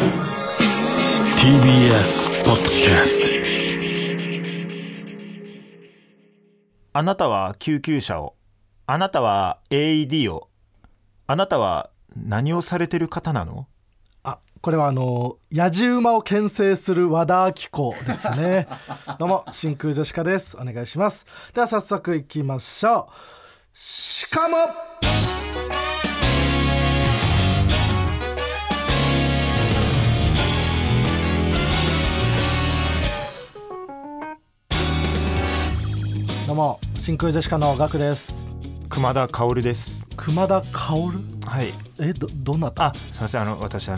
TBS ポッドキャスト。あなたは救急車を、あなたは AED を、あなたは何をされてる方なの？これは野次馬を牽制する和田アキ子ですね。どうも真空ジェシカです。お願いします。では早速いきましょう。しかもどうも真空ジェシカのガクです。熊田薫です。熊田薫、はい、どんなたあ、すいません、私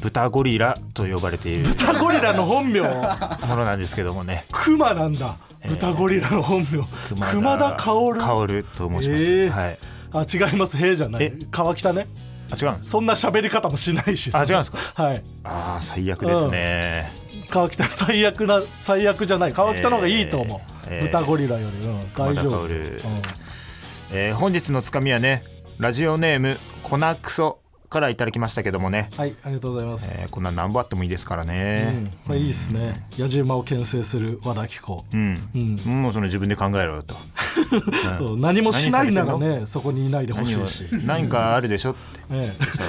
豚ゴリラと呼ばれている豚ゴリラの本名ものなんですけどもね。熊なんだ、豚ゴリラの本名、熊田薫薫と申します、はい、あ違います。へじゃない、川北ね。あ、違う、そんな喋り方もしないし。あ、違うんですか。はい。あ、最悪ですね、うん、川北最悪じゃない、川北の方がいいと思う、豚ゴリラより、うん、大丈夫。本日のつかみはね、ラジオネームコナクソからいただきましたけどもね。はい、ありがとうございます。こんな何本あってもいいですからね、これいいですね、野次馬を牽制する和田貴子、もうその自分で考えろと、何もしないならね、そこにいないでほしいし、何かあるでしょって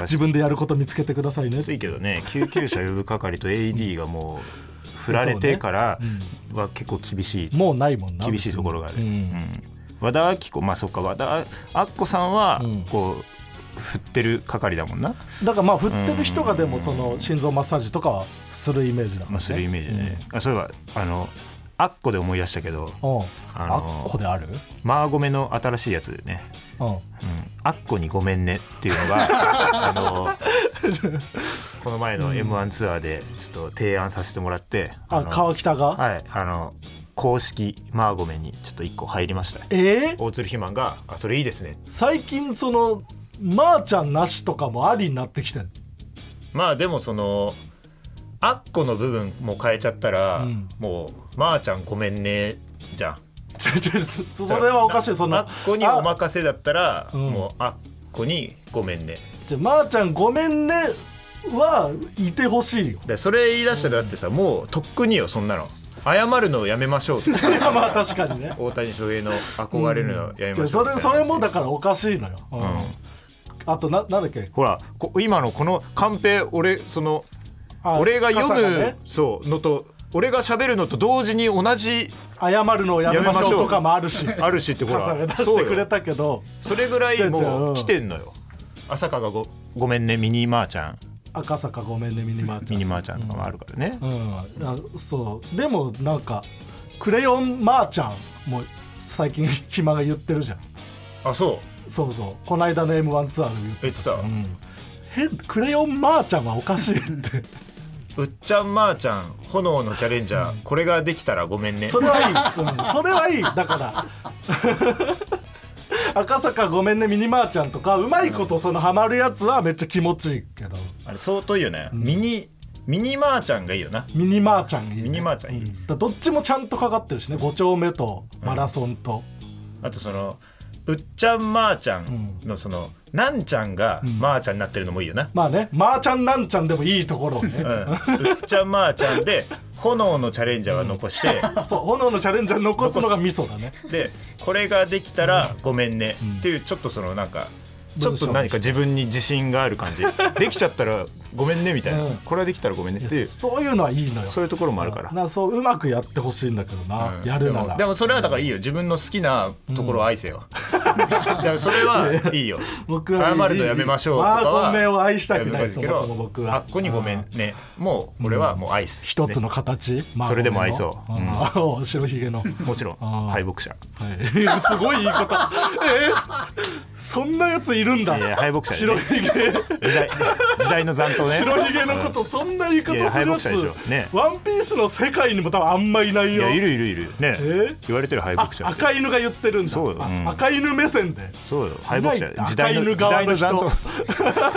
自分でやること見つけてくださいね。きついけどね、救急車呼ぶ係と AED がもう振られてからは結構厳しい、もうないもんな、厳しいところがある、和田アキ子、まあそっか、和田アキ子さんはこう、振ってる係だもんな。だからまあ振ってる人がでもその心臓マッサージとかはするイメージだもんね、まあ、するイメージね、そういえばアッコで思い出したけど、アッコであるマーゴメの新しいやつでね、アッコにごめんねっていうのがこの前の M1 ツアーでちょっと提案させてもらって、川北が、はい、公式マーゴメにちょっと1個入りました、大鶴肥満が、あ、それいいですね。最近そのまーちゃんなしとかもありになってきてる。まあでもそのあっこの部分も変えちゃったら、もうまーちゃんごめんねじゃんそれはおかしい。そのあっこにお任せだったら、もうあっこにごめんね、じゃあまーちゃんごめんねはいてほしいよ。でそれ言い出したらだってさ、もうとっくによ、そんなの謝るのをやめましょうとかまあ確かにね、大谷翔平の憧れるのをやめましょう、それもだからおかしいのよ、あと なんだっけほら今のこのカンペ、俺その俺が読む、そうのと俺が喋るのと同時に同じ謝るのをやめましょうとかもあるしあるしって、ほら傘が出してくれたけど それぐらいもう来てんのよ。朝香が ごめんねミニマーちゃん、赤坂ごめんねミニマーちゃん、ミニマーちゃんとかもあるからね、そうでもなんかクレヨンマーちゃんも最近暇が言ってるじゃん。あ、そうこの間の M1 ツアーで言ってた、クレヨンマーちゃんはおかしいってうっちゃんマーちゃん炎のチャレンジャー、これができたらごめんね、それはいい、それはいいだから赤坂ごめんねミニマーちゃんとか、うまいことそのハマるやつはめっちゃ気持ちいいけど、あれ相当いいよね、ミニマーちゃんがいいよな。ミニマーちゃんいい、ね、ミニマーちゃんいい、だどっちもちゃんとかかってるしね、5丁目とマラソンと、あとそのうっちゃんまーちゃんのその、なんちゃんがまーちゃんになってるのもいいよな、まあね、まーちゃんなんちゃんでもいいところをね、うっちゃんまーちゃんで炎のチャレンジャーは残して、そう炎のチャレンジャー残すのがミソだね。でこれができたらごめんねっていう、ちょっとそのなんかちょっと何か自分に自信がある感じできちゃったらごめんねみたいな、これはできたらごめんねっていう、そういうのはいいのよ、そういうところもあるから、そううまくやってほしいんだけどな、やるなら。でもそれはだからいいよ、自分の好きなところを愛せよ、それはいいよ僕は謝るのやめましょうとかは、ごめんを愛したくない、そもそも僕はあっこにごめんね、もう俺はもう愛す、一つの形、それでも愛そう、白ひげのもちろん敗北者、すごい言い方、そんなやついるんだ、敗北者、白ひげ時代の残党ね、白ひげのことそんな言い方するやつ、ワンピースの世界にも多分あんまいないよ。いや、いるね、言われてる敗北者、赤犬が言ってるんだ、そうよ、赤犬目線で、そうよ、敗北者、時代の残党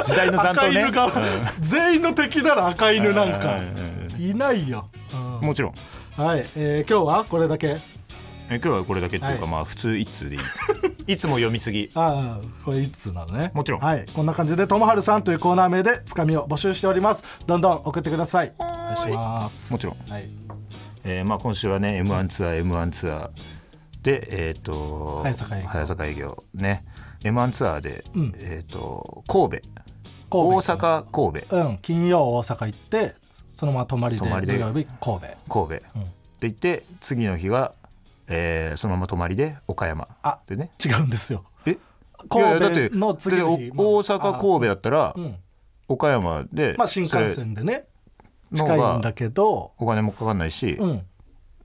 時代の残党ね、赤犬側、全員の敵なら赤犬なんかいないよ、もちろん。はい、今日はこれだけ今日はこれだけっていうか、はい、まあ普通1通でいいいつも読みすぎあこれ1通なのねもちろん、はい、こんな感じでともはるさんというコーナー名でつかみを募集しております。どんどん送ってください。お願いしますもちろん、はい。まあ今週はね M1 ツアー M1 ツアーで早坂営業ね M1 ツアーで、うん、神戸うん、金曜大阪行ってそのまま泊まりで土曜日神戸、うん、で行って次の日は、そのまま泊まりで岡山でね。違うんですよ。神戸の次の日、まあ、大阪神戸だったら、うん、岡山で、まあ、新幹線でね近いんだけどお金もかかんないし、うん、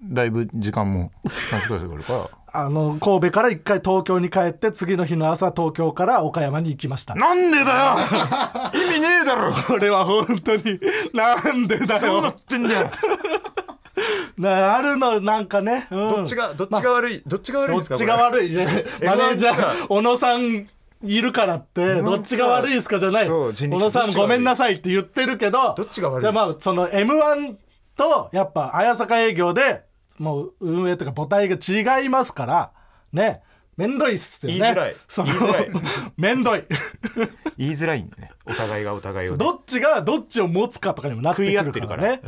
だいぶ時間も短縮するから神戸から一回東京に帰って次の日の朝東京から岡山に行きました。なんでだよ意味ねえだろこれは本当になんでだよどうなってんだよなあるのなんかね、うん、どっちが悪い、まあ、どっちが悪いですかどっちが悪いじゃないマネージャー小野さんいるからってどっちが悪いですかじゃない小野さんごめんなさいって言ってるけどどっちが悪い、まあ、その M1 とやっぱ綾坂営業でもう運営とか母体が違いますからねめんどいっすよね。言いづらいめんどい言いづらいんだねお互いがお互いを、ね、どっちがどっちを持つかとかにもなってくるからね。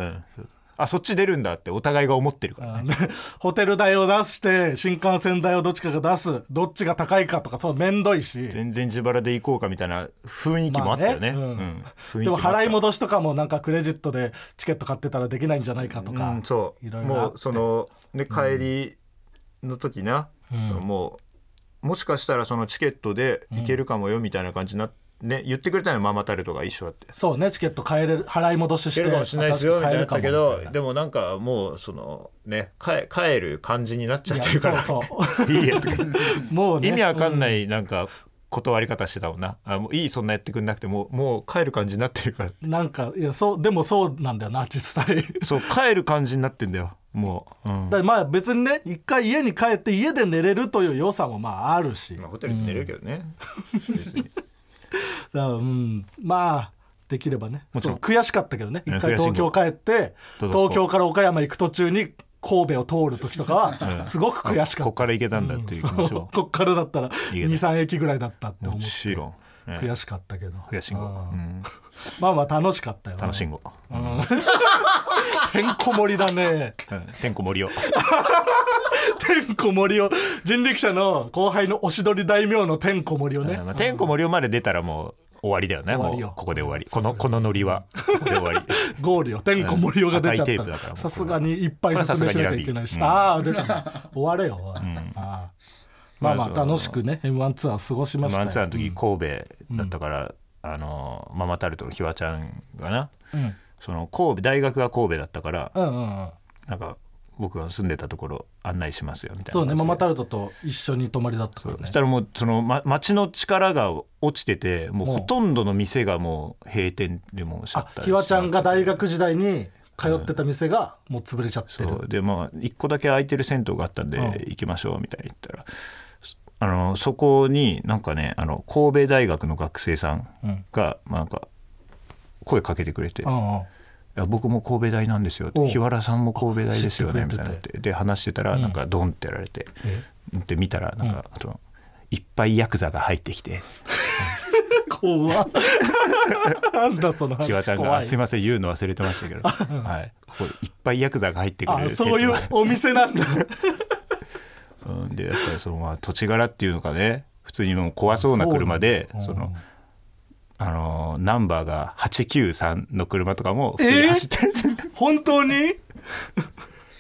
あそっち出るんだってお互いが思ってるからねホテル代を出して新幹線代をどっちかが出すどっちが高いかとかそうめんどいし全然自腹で行こうかみたいな雰囲気もあったよね、まあねうんうん、でも払い戻しとかもなんかクレジットでチケット買ってたらできないんじゃないかとか、うん、そういろいろもうその、ね、帰りの時な、うん、そのもしかしたらそのチケットで行けるかもよみたいな感じになってね、言ってくれたのママタルトが一緒だってそうねチケット買える払い戻ししてるかもしれないですよみたいなったけどでもなんかもうそのね帰る感じになっちゃってるからそういいやとかもう、ね、意味わかんないなんか断り方してたもんな、うん、あもういいそんなやってくんなくてもう帰る感じになってるからなんかいやそうでもそうなんだよな実際そう帰る感じになってんだよもう、うん、だまあ別にね一回家に帰って家で寝れるという良さもまああるし、まあ、ホテルで寝れるけどね、うん、別にうん、まあできればねそう悔しかったけどね一回東京帰って東京から岡山行く途中に神戸を通る時とかはすごく悔しかった、うん、こっから行けたんだっていう気持ちは、うん、こっからだったら 2,3 駅ぐらいだったって思ってもちろん、ね、悔しかったけど悔しんご、うん、まあまあ楽しかったよ、ね、楽しんご、うん、てんこ盛りだね、うん、てんこ盛りをてんこ盛りを人力車の後輩のおしどり大名のてんこ盛りをね、まあ、てんこ盛りをまで出たらもう終わりだよねもうここで終わりこのノリはここで終わりゴールよてんこ盛りをが出ちゃったさすがにいっぱい説明しなきゃいけないし、うん、あ出た終われよ、うん、あまあまあ楽しくね M1 ツアー過ごしましたよ。 M1 ツアーの時神戸だったから、うん、ママタルトのひわちゃんがな、うん、その神戸大学が神戸だったから、うんうんうん、なんか僕が住んでたところ案内しますよみたいな。そうねママタルトと一緒に泊まりだったからね。そしたらもうその、街の力が落ちててもうほとんどの店がもう閉店でもうしちゃったりして、ひわちゃんが大学時代に通ってた店がもう潰れちゃってる、うん、そうでまあ1個だけ空いてる銭湯があったんで行きましょうみたいに言ったら、うん、そこになんかね神戸大学の学生さんが、うんまあ、なんか声かけてくれて、うんうんいや僕も神戸大なんですよって日原さんも神戸大ですよねみたいなってで話してたらなんかドンってやられて、うん、で見たらなんか、うん、いっぱいヤクザが入ってきて怖っなんだその日原ちゃんがすいません言うの忘れてましたけど、はい、ここいっぱいヤクザが入ってくるあそういうお店なんだでやっぱりその、まあ、土地柄っていうのかね普通にもう怖そうな車でそのナンバーが893の車とかも普通に走ってる、本当に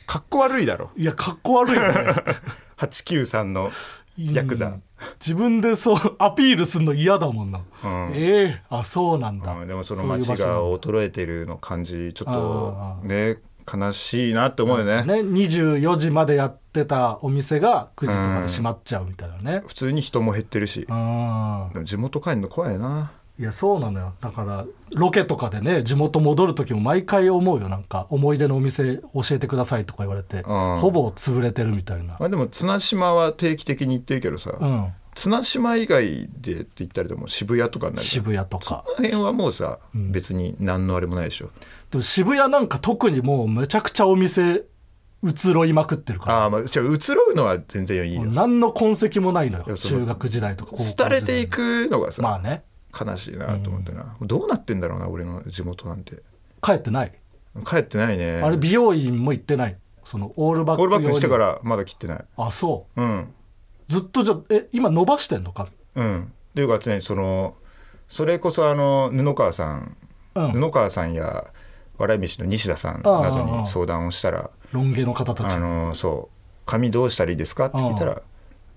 かっこ悪いだろ。いやかっこ悪いよね893のヤクザ、うん、自分でそうアピールするの嫌だもんな、うん、あそうなんだ、うん、でもその街が衰えてるの感じちょっとね悲しいなって思うよね。24時までやってたお店が9時とかで閉まっちゃうみたいなね、うん、普通に人も減ってるし、あでも地元帰るの怖いな。いやそうなのよ。だからロケとかでね地元戻る時も毎回思うよ。なんか思い出のお店教えてくださいとか言われて、うん、ほぼ潰れてるみたいな、まあ、でも綱島は定期的に行ってるけどさ、うん、綱島以外でって言ったらでも渋谷とかになる。渋谷とかその辺はもうさ、うん、別に何のあれもないでしょ。でも渋谷なんか特にもうめちゃくちゃお店移ろいまくってるから。あ、まあ、じゃあ移ろうのは全然いいよ。何の痕跡もないのよ、中学時代とか高校時代。廃れていくのがさ、まあね、悲しいなと思ってな、うん、どうなってんだろうな俺の地元なんて。帰ってない、帰ってないね。あれ美容院も行ってない、そのオールバック、オールバックしてからまだ切ってない。あ、そう、うん、ずっと。じゃあ今伸ばしてんのか。うんというか常にそれこそ布川さん、うん、布川さんや笑い飯の西田さんなどに相談をしたら、ロン毛の方たち、そう髪どうしたらいいですかって聞いたら、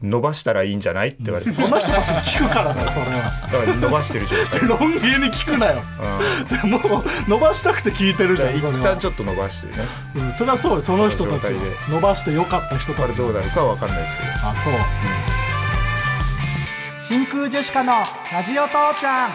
伸ばしたらいいんじゃないって言われて、そんな人たちに聞くからねそれは。だから伸ばしてる状態ロン毛に聞くなよ、うん、もう伸ばしたくて聞いてるじゃん。一旦ちょっと伸ばしてね、うん、それはそうよ。その人たち伸ばしてよかった人たち、これどうなるかは分かんないですけど。あ、そう、うん、真空ジェシカのラジオ父ちゃん。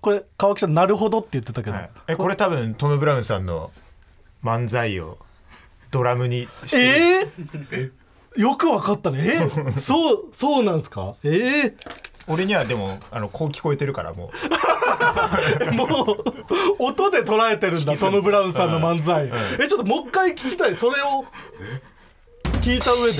これ川木さんなるほどって言ってたけど、はい、これ多分トム・ブラウンさんの漫才をドラムにして、よく分かったね。そうなんですか。俺にはでもこう聞こえてるからもうもう音で捉えてるんだトム・ブラウンさんの漫才、うん、ちょっともう一回聞きたい、それを聞いた上で。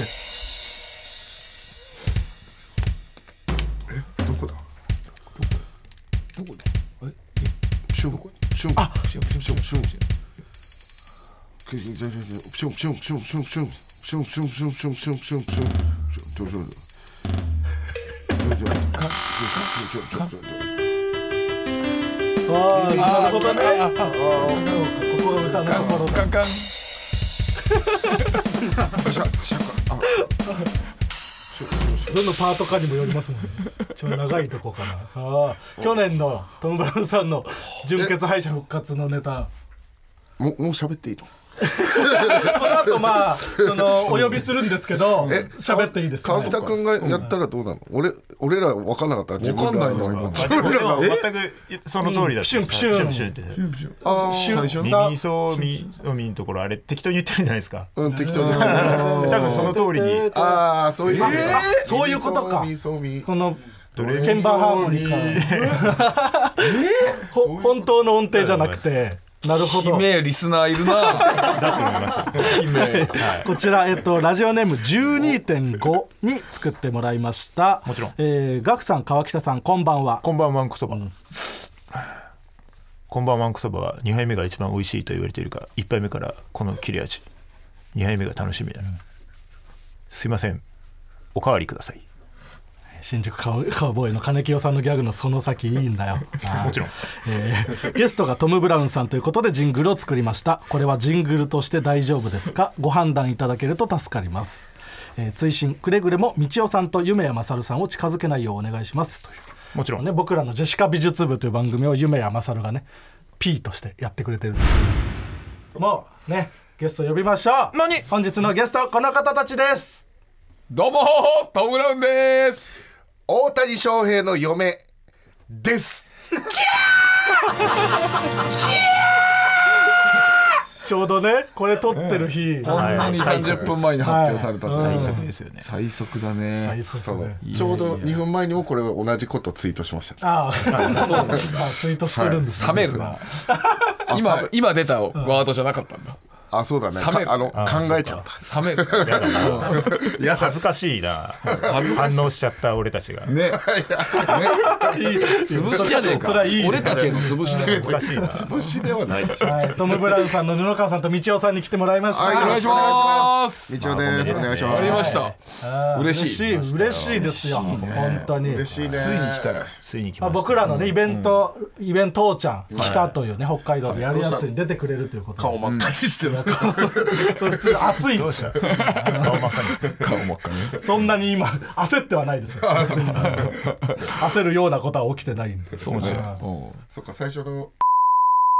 どのパートかにもよりますもんね。ちょっと長いとこかな。あ、去年のトム・ブラウンさんの純血敗者復活のネタ、もう喋っていいのこの後まあお呼びするんですけど、喋っていいですか。川北くんがやったらどうなの。俺ら分かんなかったら自分らの全くその通りだった。シュンプシュンってミソミのところあれ適当に言ってるんじゃないですか。うん、適当に多分その通りに。ああ、そういうことか。この鍵盤ハーモニカ本当の音程じゃなくて。なるほど、姫リスナーいるなだと思いました姫、はい、こちら、ラジオネーム 12.5 に作ってもらいました。もちろん、ガクさん川北さんこんばんは。こんばんはんこそば、うん、こんばんはんこそばは2杯目が一番美味しいと言われているから1杯目からこの切れ味、2杯目が楽しみだ、うん、すいませんおかわりください。新宿カウボーイの金清さんのギャグのその先いいんだよもちろん、ゲストがトム・ブラウンさんということでジングルを作りました。これはジングルとして大丈夫ですか。ご判断いただけると助かります、追伸くれぐれも道代さんと夢谷勝さんを近づけないようお願いしますという。もちろんね、僕らのジェシカ美術部という番組を夢谷勝がね P としてやってくれてるんです。もうねゲスト呼びましょう。何、本日のゲストこの方たちです。どうもトム・ブラウンです。大谷翔平の嫁です。キャー！キャー！ちょうどね、これ撮ってる日、こんなに30分前に発表された、はい、最速ですよね。最速だね。最速ね。ちょうど2分前にもこれは同じことをツイートしました。ああ、そうね。ツイートしてるんですね。冷めるな。今出たワードじゃなかったんだ。あ、そうだね。考えちゃった。冷める。いや恥ずかしいな。反応しちゃった俺たちが。ね。潰しじゃねえか。それはいい。俺たちの潰し恥ずかしいな。潰しではないでしょ。トム・ブラウンさんの布川さんと道代さんに来てもらいました。よろしくお願いします。道代です。お願いします。ありました。嬉しいですよ。本当に。嬉しいね。ついに来ました。僕らのねイベント父ちゃん来たというね北海道でやるやつに出てくれるということ。顔真っ赤にしてる。の顔普通熱いですよ。顔真っ赤にして顔真っ赤にそんなに今焦ってはないですよ焦るようなことは起きてないんです。そうね、そっか、最初のっ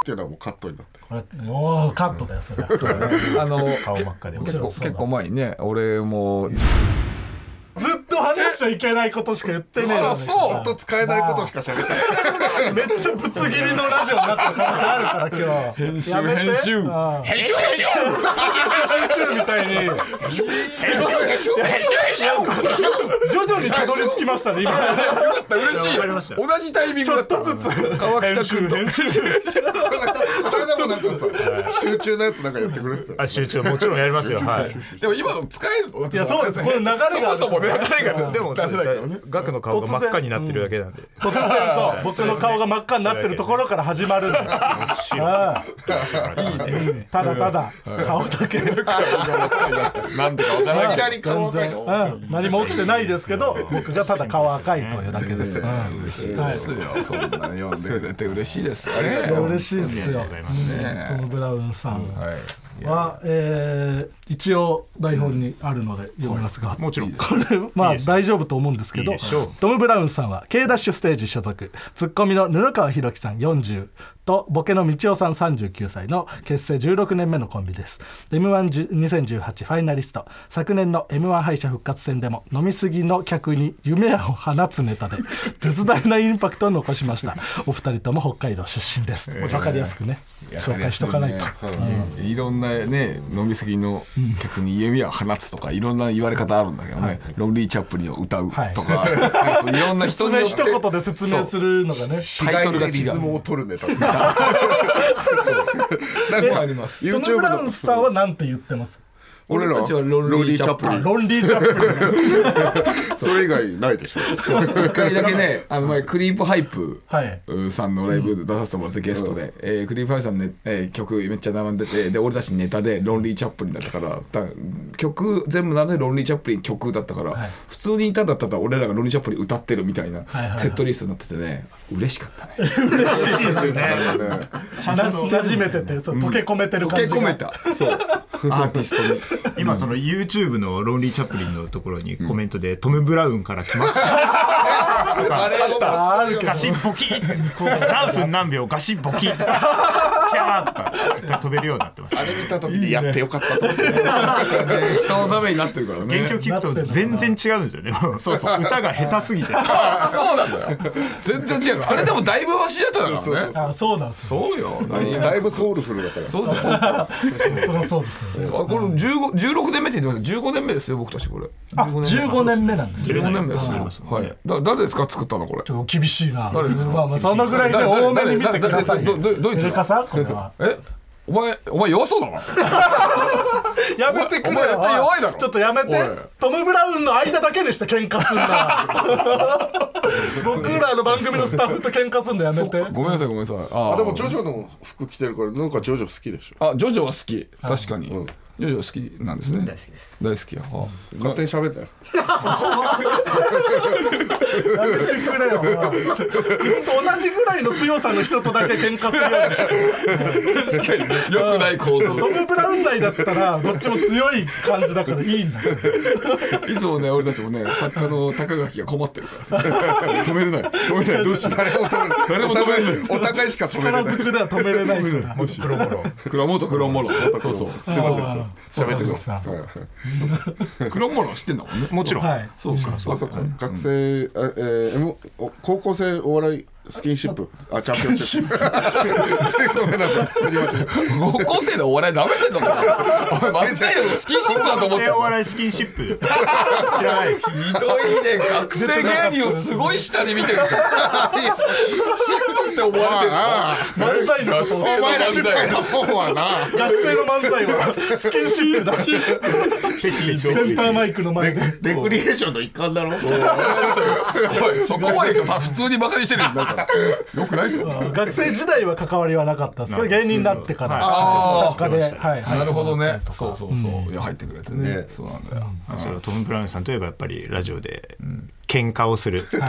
ていうのはもうカットになってる。おー、カットだよそれ、そうだね、顔真っ赤で結構前にね、俺も話しちゃいけないことしか言ってねえのに、そうずっと使えないことしかしゃべってない、めっちゃぶつ切りのラジオになった可能性あるから今日編集みたいに編集徐々にたどり着きましたね今。よかった、嬉しい、同じタイミングだった、ちょっとずつ編集ちょっとずつ集中のやつなんかやってくれてた。集中もちろんやりますよ、でも今の使えるの、いやそうです、この流れがそもそもね、でも出せないからね。ガクの顔が真っ赤になってるだけなんで。突然そう、僕の顔が真っ赤になってるところから始まるんだ。いいね。ただ顔だけ。なんで顔だけ。何も起きてないですけど、僕がただ顔赤いというだけです。嬉しいですよ。そんな呼んでくれて嬉しいです。ありがとう。嬉しいですよ。トム・ブラウンさんは一応台本にあるので読みますが、もちろんこれまあ大丈夫と思うんですけど、トム・ブラウンさんは K ダッシュステージ所属、ツッコミの布川博樹さん40とボケの道夫さん39歳の結成16年目のコンビです。 M12018 ファイナリスト、昨年の M1 敗者復活戦でも飲みすぎの客に夢を放つネタで絶大なインパクトを残しました。お二人とも北海道出身です。分かりやすくね、紹介しとかないと、いろんなね、飲みすぎの客に夢を放つとかいろんな言われ方あるんだけどね、はい、ロンリー・チャップリンを歌うとか、はい、いろんな人によって一言で説明するのがね、タイトルが違う、リズムを取るネタそうなんかあります。トム・ブラウンさんはなんて言ってます？俺たちはロンリーチャップリンそれ以外ないでしょ。一回だけね、前クリープハイプさんのライブで出させてもらってゲストで、クリープハイプさんの、曲めっちゃ並んでて、で俺たちネタでロンリーチャップリンだったから、曲全部並んでロンリーチャップリン曲だったから、はい、普通にただ俺らがロンリーチャップリン歌ってるみたいなセットリストになっててね、嬉しかったね。嬉しいですよね。馴染めてて、そう溶け込めてる感じが、溶け込めた、そうアーティストに今その YouTube のロンリーチャップリンのところにコメントで、トム・ブラウンから来ましたとか、ガシッボキ何分何秒ガシッボキキャーとか飛べるようになってます。あれ見た時にやってよかったと思って、人のためになってるからね。原曲聞くと全然違うんですよね。そうそう、歌が下手すぎて。そうなんだよ、全然違う。あれでもだいぶわしだったからね。そうなんです、そうよ、だいぶソウルフルだから。そうだ、そりゃそうです。これ16年目って言ってます。15年目ですよ僕たち。これ15年目なんです。15年目ですよ、はい。誰ですか作ったのこれ。ちょっと厳しいな。まあそのぐらいで多めに見てください。どいつかさ、これはお前弱そうだな。やめてくれよ。弱いだろ。ちょっとやめて。トム・ブラウンの間だけでした喧嘩すんな。僕らの番組のスタッフと喧嘩すんのやめて。ごめんなさいごめんなさい。あでもジョジョの服着てるからなんかジョジョ好きでしょ。あジョジョは好き、確かに。ジョジョ好きなんですね。大好きです。大好きや。勝手に喋ったよ。やめてくれよ。自分と同じぐらいの強さの人とだけ喧嘩するようにして。確かに良くない構造。トム・ブラウン内だったらどっちも強い感じだからいいんだ。いつもね俺たちもね、作家の高垣が困ってるから。止めれない。どうしよう。誰も止めれない。お互いしか止めれない。力づくでは止めれないから。黒もろ。こそ。喋ってください。黒もろ知ってんだもんね。もちろん。そうかそうか。学生高校生お笑いスキンシップ、あチャンピオンシップ。ごめんなさい。高校生でお笑い舐めてんのか。間違いなくスキンシップだと思って。お笑いスキンシップ。知らない。ひどいね。学生芸人をすごい下に見てる。スキンシップって思われてる。漫才のこと。学生の漫才はスキンシップだ。センターマイクの前で。レクリエーションの一環だろ。そこまで普通にバカにしてるんだ。よくないですよ。学生時代は関わりはなかったですけど、芸人になってから作家で、なるほどね。そう入ってくれてね。そうなんだよ。それはトム・ブラウンさんといえばやっぱりラジオで喧嘩をするというと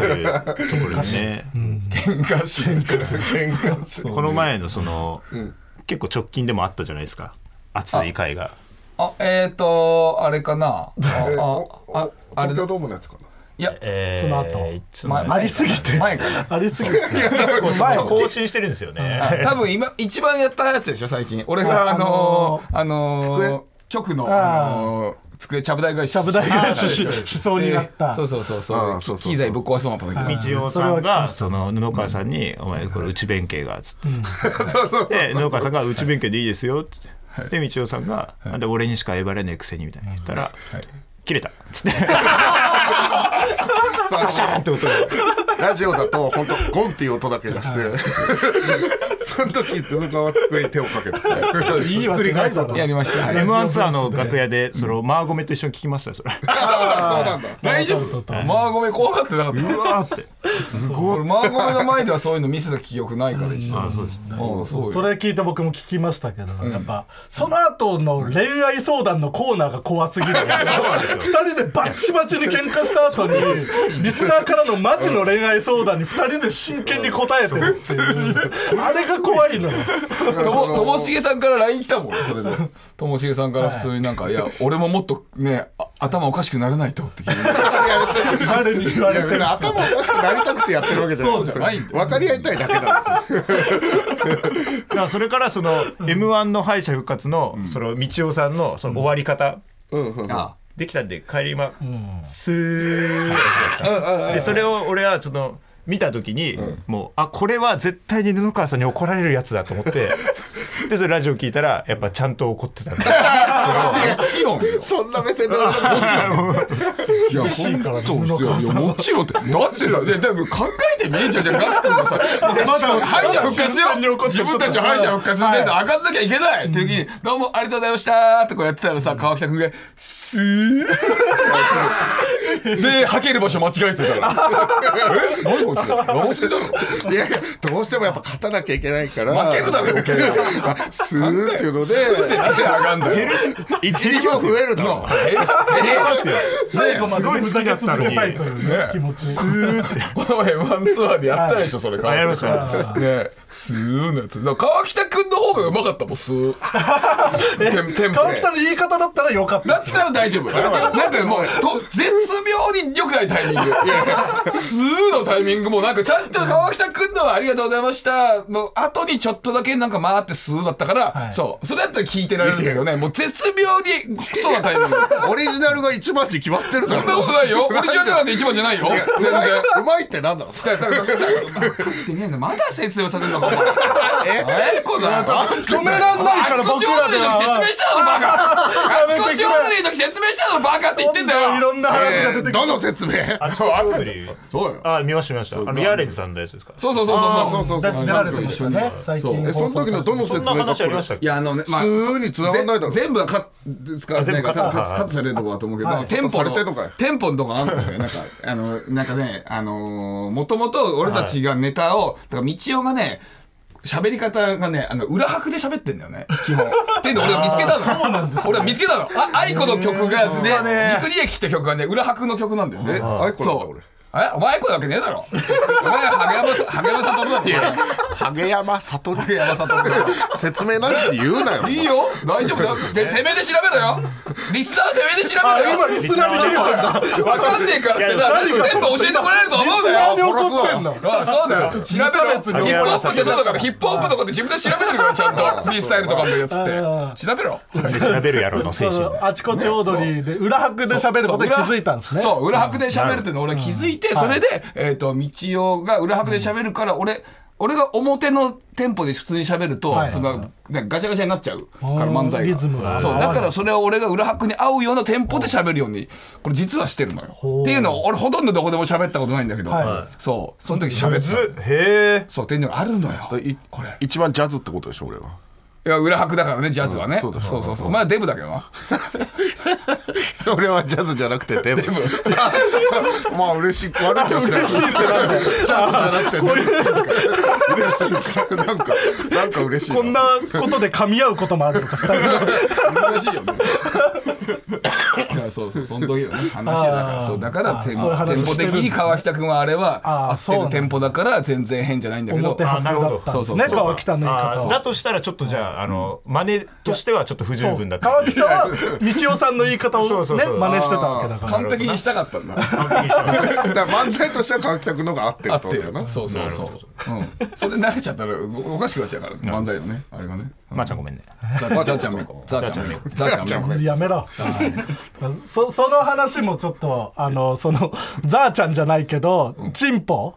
ころですね。喧嘩し。この前のその結構直近でもあったじゃないですか。熱い回があれかな東京ドームのやつかな。いや、その後、ありすぎて前かなありすぎて更新してるんですよね、うん、多分今一番やったやつでしょ最近。俺が局の机ちゃぶ台返ししそうになった、そう機材ぶっ壊そうなった時、道夫さんがその布川さんにお前これ内弁慶がつって、うん、で布川さんが内弁慶でいいですよって、はい、で道夫さんが、はい、なんで俺にしかえばれねえくせにみたいに言ったら、はい、切れたっつってガシャーンって音ラジオだと本当ゴンっていう音だけ出して、はい、その時布川は机に手をかけていい忘れないぞとやりました、はい、M1 ツアーの楽屋でそのマーゴメと一緒に聞きましたよそれそうなんだ大丈夫、はい、マーゴメ怖がってなかったうわってすごいマーゴメの前ではそういうの見せた記憶ないから一応、うん、そうです、ね、それ聞いて僕も聞きましたけど、うん、やっぱその後の恋愛相談のコーナーが怖すぎる2人でバッチバチに喧嘩した後にリスナーからのマジの恋愛相談に2人で真剣に答えてるっていうあれが怖いのよ。ともしげさんから LINE 来たもんそれで。ともしげさんから普通になんか、はい、いや俺ももっとね頭おかしくならないとって聞いて誰に言われてる頭おかしくなりたくてやってるわけじゃないんですよ。分かり合いたいだけなんですよだからそれからその M1 の敗者復活 の、うん、その道夫さん の、 その終わり方、うんうんうん、ああできたんで帰りますーでそれを俺はその見た時に、うん、もうあこれは絶対に布川さんに怒られるやつだと思ってでそれラジオ聞いたらやっぱちゃんと怒ってたんでもちろんよそんな目線でもちろんいや本当ですよもちろんってだってさで多分考えてみんじゃんじゃんガックンがさ敗者復活よ自分たち敗者復活で上がんなきゃいけないって時に、うん、どうもありがとうございましたーってこうやってたらさ川北君がスーで吐ける場所間違えてたらえ何こいつ面白いだろいやいやどうしてもやっぱ勝たなきゃいけないから負けるだろスーっていうのでなぜ上がんだよ1票増えるだろ最後まで無駄が続けたいという気持ちスーってお前ワンツアーでやったでしょそれ川北君ねスーのやつ川北君の方がうまかったもんスー川北の言い方だったらよかっただったら大丈夫なんかもう絶妙に良くないタイミングスーのタイミングもなんかちゃんと川北君のありがとうございましたの後にちょっとだけなんか回ってスーだったから、はい、そうそれだったら聞いてられるけどねもう絶妙にクソなタイミングオリジナルが一番に決まってるからそんなことないよオリジナルなんて一番じゃないよ全然うまいってなんだろうまだ説明されるのかお前えこだ止めらんないから僕らがあちこちオードリーの時説明したのバカあちこちオードリーの時説明したのバカって言ってんだよいろんな話が出てくるどの説明あちこちオードリーそうよあ見ました見ましたあのヤーレンズさんのやつですかそうだってヤーレンズと一緒にね最近その時のどの説明がこれいやまあ数に繋がんないだろ全部はカッですからねカットされるとこだと思うけど、はい、テンポのとこあるんだよなんかねもともと俺たちがネタをだから道夫がね喋り方がね裏拍で喋ってんだよね基本ってんで俺は見つけたの、ね、俺は見つけたのあいこの曲がですね「陸に駅」って曲がね裏拍の曲なんだよねあいこなんだ俺えお前あいこなわけねえだろお前ハゲヤマサトルだってハゲヤマサトル説明なしに言うなよいいよ大丈夫だよてめえで調べろよリスナーてめえで調べろよ今リスナーに出るからわかんねえからってな全部教えてもらえると思うだよリスナーに怒ってんのああそうだよ調べろヒップホップってそうだからヒップホップのこと自分で調べてるからちゃんとフリースタイルとかもやつって調べろ調べるやろの精神あちこちオードリーで裏拍で喋ることに気づいたんですねそう裏拍で喋るっての俺気づいてそれで、はい道夫が裏拍で喋るから俺が表のテンポで普通に喋ると、はい、そのガチャガチャになっちゃうから漫才がリズムそうだからそれを俺が裏拍に合うようなテンポで喋るようにこれ実はしてるのよっていうのを俺ほとんどどこでも喋ったことないんだけど、はい、その時喋ったへーそうっていうのがあるのよこれ一番ジャズってことでしょ俺はいや裏拍だからねジャズはね、うん、そうそうそうお前はデブだけどな俺はジャズじゃなくてデブまあ嬉しい悪いかもしれない嬉しいってなんかこういうシーンか嬉しいなんか嬉しいこんなことで噛み合うこともあるのか難しいよねそうそうその時の話だからそうだからテンポ的に川北君はあれは合ってるテンポだから全然変じゃないんだけどなるほどそうそうね川北の言い方だとしたらちょっとじゃあ真似としてはちょっと不十分だった川北は道夫さんの言い方をね真似してたわけだから完璧にしたかったんだだから漫才としては川北君の方が合ってるってことだなそうそうそう、うん、それ慣れちゃったらおかしくなっちゃうから漫才のねあれがねまーちゃんごめんねザーちゃんめザーちゃんめザーちゃんめやめろその話もちょっとそのザーちゃんじゃないけど、うん、チンポ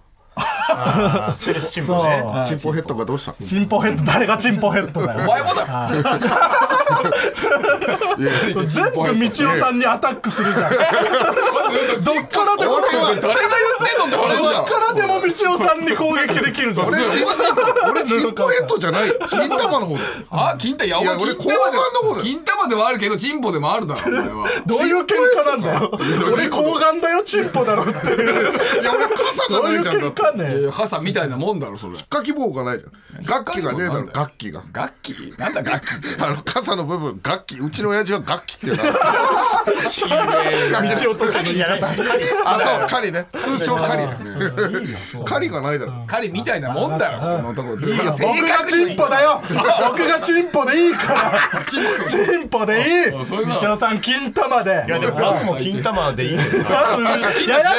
セレスチンポねチンポヘッドがどうしたチンポヘッド誰がチンポヘッドだよお前もだ全部みちおさんにアタックするじゃんどっからでも誰が言ってんのって話だどっからでもみちおさんに攻撃できるぞ俺チンポヘッドじゃない金玉の方だあ金玉いや俺金玉でもあるけどチンポでもあるだろどういう喧嘩なんだよ俺睾丸だよチンポだろっていや俺傘がないじゃんどういう喧嘩ねえ傘みたいなもんだろそれ引っかき棒がないじゃん楽器がねえだろ楽器が楽器なんだ楽器傘の部分楽器うちの親父は楽器っていうのはひね道夫とカリじゃないあそうカリね通称カリカリがないだろカリみたいなもんだよ僕がチンポだよ僕がチンポでいいからチンポでいい道夫さん金玉でいやでも僕も金玉でいいやや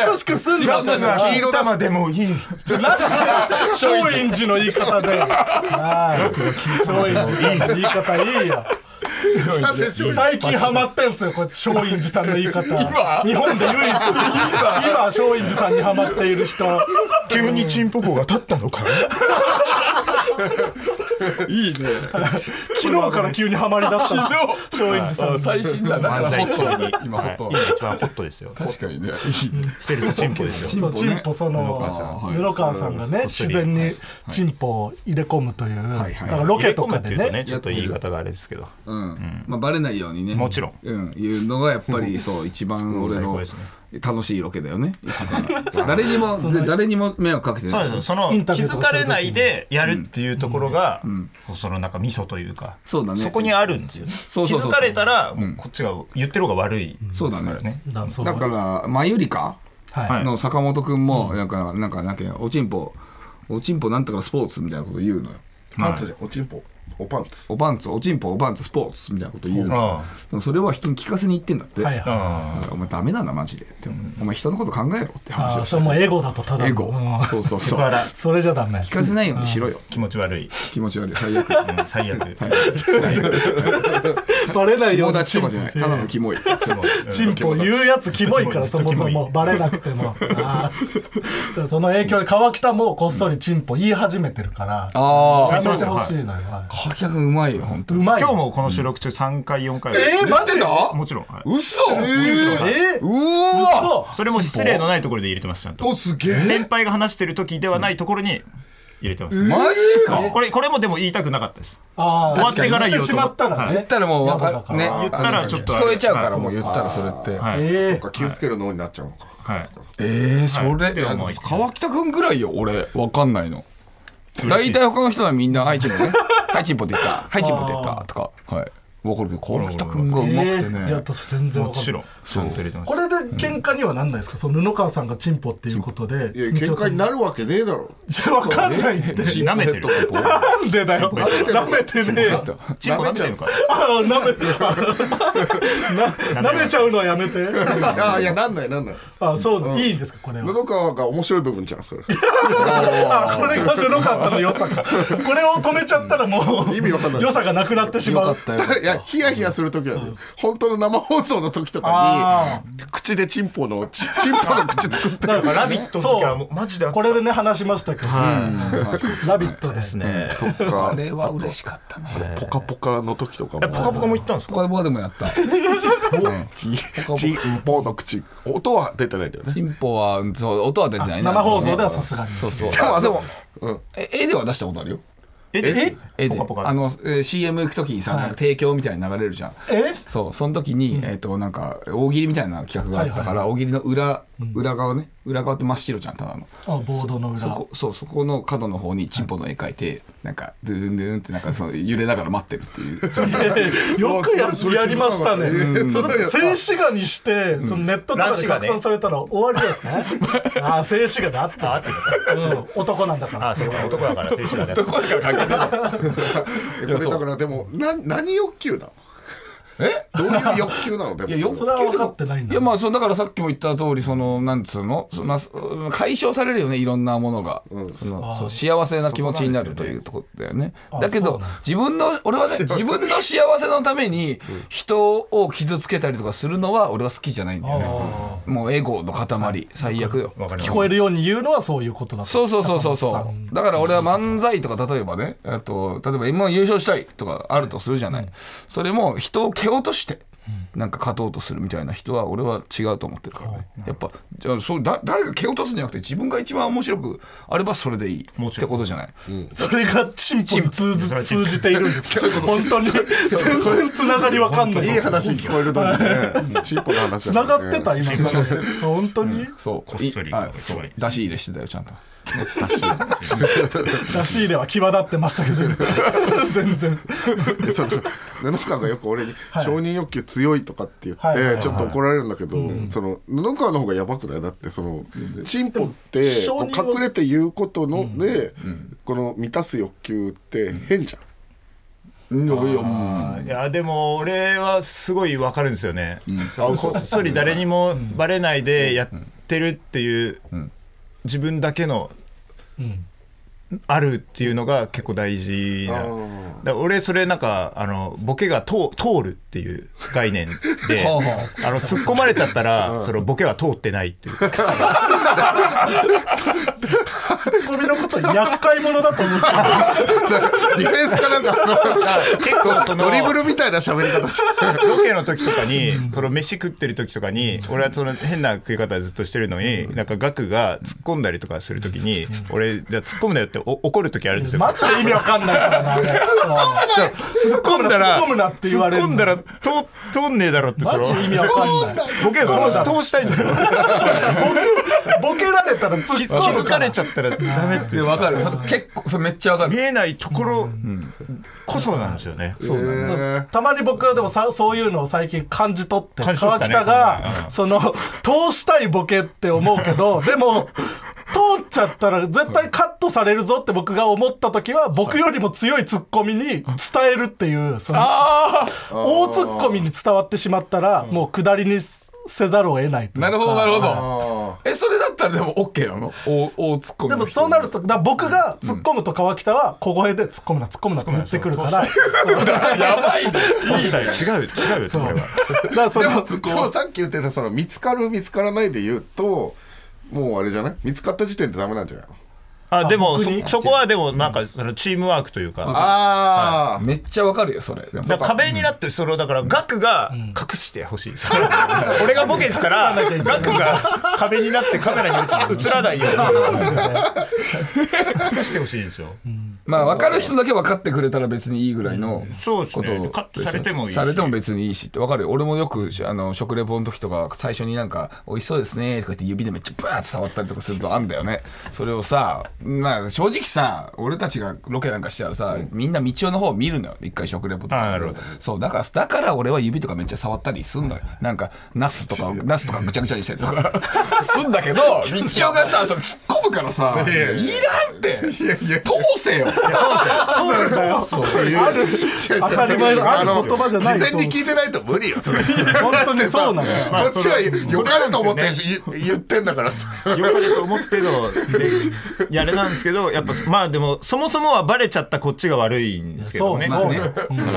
こしくすんな金玉でもいい松陰寺の言い方で言い方いいよ最近ハマってんすよこいつ松陰寺さんの言い方日本で唯一今松陰寺さんにハマっている人急にチンポコが立ったのかいいね昨日から急にハマりだした松陰寺さん最新だな今ホット今一番ホットですよ確かにねセレスチンポですよチンポその室川さんがね自然にチンポを入れ込むというロケとかでねちょっと言い方があれですけどバレないようにねもちろんいうのがやっぱりそう一番俺の楽しいロケだよね一番誰にも迷惑かけてないそうですその気づかれないでやるっていうところが、うんうん、そのなんか味噌というか そうだね、そこにあるんですよねそうそうそうそう気づかれたら、うん、こっちが言ってる方が悪いですからね、そうだね、だからマユリカの坂本くんも、はい、なんかおちんぽなんとかスポーツみたいなこと言うのよパンツじゃん、はい、おちんぽおパンツスポーツみたいなこと言うのでもそれは人に聞かせに行ってんだって、はいはい、お前ダメなんだマジでって、うん、お前人のこと考えろって話をしてそれもエゴだとただエゴ、うん、そうそれじゃダメ聞かせないようにしろよ、うん、気持ち悪い最悪バレないように友達とかじゃないただのキモいチンポ言うやつキモいからそもそもバレなくてもその影響で川北もこっそりチンポ言い始めてるからやめてほしいのよ川北君うまいよ本当にうまい今日もこの収録中3回4回マジだもちろん嘘うわそれも失礼のないところで入れてますちゃんとおすげえ先輩が話してる時ではないところに入れてますマジかこれもでも言いたくなかったです終わってから言ってしまったらね言ったらもう分かるね言ったらちょっと聞こえちゃうからもう言ったらそれってそっか気をつける脳になっちゃうのかそれ川北君ぐらいよ俺分かんないの大体他の人はみんなハイチンポねハイチンポって言ったハイチンポって言ったとかはい分かるけど川北くんがうまくてねいや私全然分かるこれで喧嘩にはなんないですかその布川さんがチンポっていうことで喧嘩になるわけねえだろ分かんないって舐めてるなんでだよ舐めてねえよチンポ舐めてるのか舐めちゃうのはやめていやなんないあそういいんですかこれは布川が面白い部分じゃんそれこれが布川さんの良さかこれを止めちゃったらもう意味わかんない良さがなくなってしまういやヒヤヒヤする時はね、うん、本当の生放送の時とかに口でチンポの口作ってるラビットの時はもうマジでこれでね話しましたけど、はい、ラビットですねそうかあれは嬉しかったねポカポカの時とかもポカポカも行ったんですかポカポカでもやったチンポの口音は出てないんだよねチンポはそう音は出てないね生放送ではさすがにそうそうでも絵では出したことあるよ絵で、CM 行くときにさ、なんか提供みたいに流れるじゃん。そう、その時に、なんか大喜利みたいな企画があったから、大喜利の裏側ね、裏側って真っ白じゃん、ただの。あ、ボードの裏。そこの角の方にチンポの絵描いて、なんかドゥンドゥンってなんかその揺れながら待ってるっていう。よくやりましたね。それって静止画にして、そのネットとかで拡散されたら終わりですね。あ、静止画であったって。男なんだから。あ、そうか、男だから静止画で。男だから関係ない。これだからでも何欲求なの？どういう欲求なの？でもいや欲求は分かってないんだ。いやまあだからさっきも言った通りそのなんつうの、解消されるよね、いろんなものが、そう幸せな気持ちになるというところだよね。だけど自分の俺はね自分の幸せのために人を傷つけたりとかするのは俺は好きじゃないんだよね。もうエゴの塊、最悪よ。聞こえるように言うのはそういうことだ。そうそうそうそうそう。だから俺は漫才とか例えばね、例えば M1 優勝したいとかあるとするじゃない。それも人を蹴落としてなんか勝とうとするみたいな人は俺は違うと思ってるからね。やっぱじゃあ誰が蹴落とすんじゃなくて自分が一番面白くあればそれでいいってことじゃない。それがチンポに通じているんですけど本当に全然つながりわかんない。いい話に聞こえるとね。チンポの話つながってた今。本当に。そうこっそり出し入れしてたよちゃんと。出し入れは際立ってましたけど全然布川がよく俺に承認欲求強いとかって言ってちょっと怒られるんだけど、その布川の方がやばくない？だってそのチンポってこう隠れて言うことのでこの満たす欲求って変じゃん。いやでも俺はすごい分かるんですよね。こっそり誰にもバレないでやってるっていう自分だけのあるっていうのが結構大事な。だ俺それなんかボケが通るっていう概念で突っ込まれちゃったらそのボケは通ってないっていうツッコミのこと厄介者だと思っちゃうディフェンスかなんか結構そのドリブルみたいな喋り方ロケの時とかにその飯食ってる時とかに俺はその変な食い方ずっとしてるのになんかガクが突っ込んだりとかする時に俺じゃ突っ込むなよって怒る時あるんですよ。マジで意味わかんないからな。突っ込んだら通んねえだろってマジ意味わかんない。ボケを通したいんですよ。ボケられたら気づかれちゃったらダメってわかる。結構それめっちゃわかる。見えないところこそなんですよね。たまに僕はでもそういうのを最近感じ取って川北がその通したいボケって思うけどでも通っちゃったら絶対カットされるぞって僕が思った時は僕よりも強いツッコミに伝えるっていうその大ツッコミに伝わってしまったらもう下りにせざるを得ないというか。なるほどなるほど。それだったらでも OK なの？大ツッコミでもそうなるとだ僕がツッコむと川北は小声でツッコむなツッコむなって言ってくるからやばいね。違うそれはだからそのでもさっき言ってたその見つかる見つからないで言うともうあれじゃない？見つかった時点でダメなんじゃないの？あでもそこはでもなんかそのチームワークというか、はい、めっちゃわかるよそれ。でもだ壁になってそれだからガクが隠してほしい、俺がボケですからガクが壁になってカメラに映らないように隠してほしいんですよ、まあ分かる人だけ分かってくれたら別にいいぐらいのことを、カットされてもいいしされても別にいいしって分かるよ。俺もよく食レポの時とか最初になんか美味しそうですねとかって指でめっちゃブワーッと触ったりとかするとあんだよね。それをさまあ、正直さ俺たちがロケなんかしたらさ、みんな道夫の方見るのよ一回食レポとか。そうだから俺は指とかめっちゃ触ったりすんのよ。なんかナスとかぐちゃぐちゃにしたりとかすんだけど道夫がさそれ突っ込むからさいらんって通せよ。通るんだよ。そう当たり前のある言葉じゃない。事前に聞いてないと無理よそれ。本当にそうなんです。こっちはよかれと思って言ってんだからさ。よかれと思ってのあれなんですけど、やっぱまあでもそもそもはバレちゃったこっちが悪いんですけどね。だか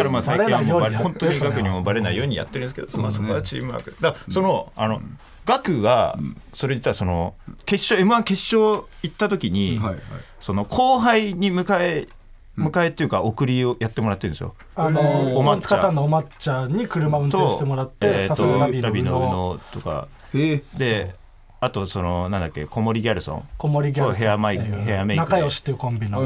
らまあ最近はもう本当にガクにもバレないようにやってるんですけど、まあそこはチームワーク。だからそのガクがそれ言ったらその決勝 M1 決勝行った時にその後輩に迎えっていうか送りをやってもらってるんですよ。松方のお抹茶に車運転してもらって、サスラビのとかで。あとそのなんだっけ小森ギャルソン、小森ギャルソンヘアメイク、仲良しっていうコンビの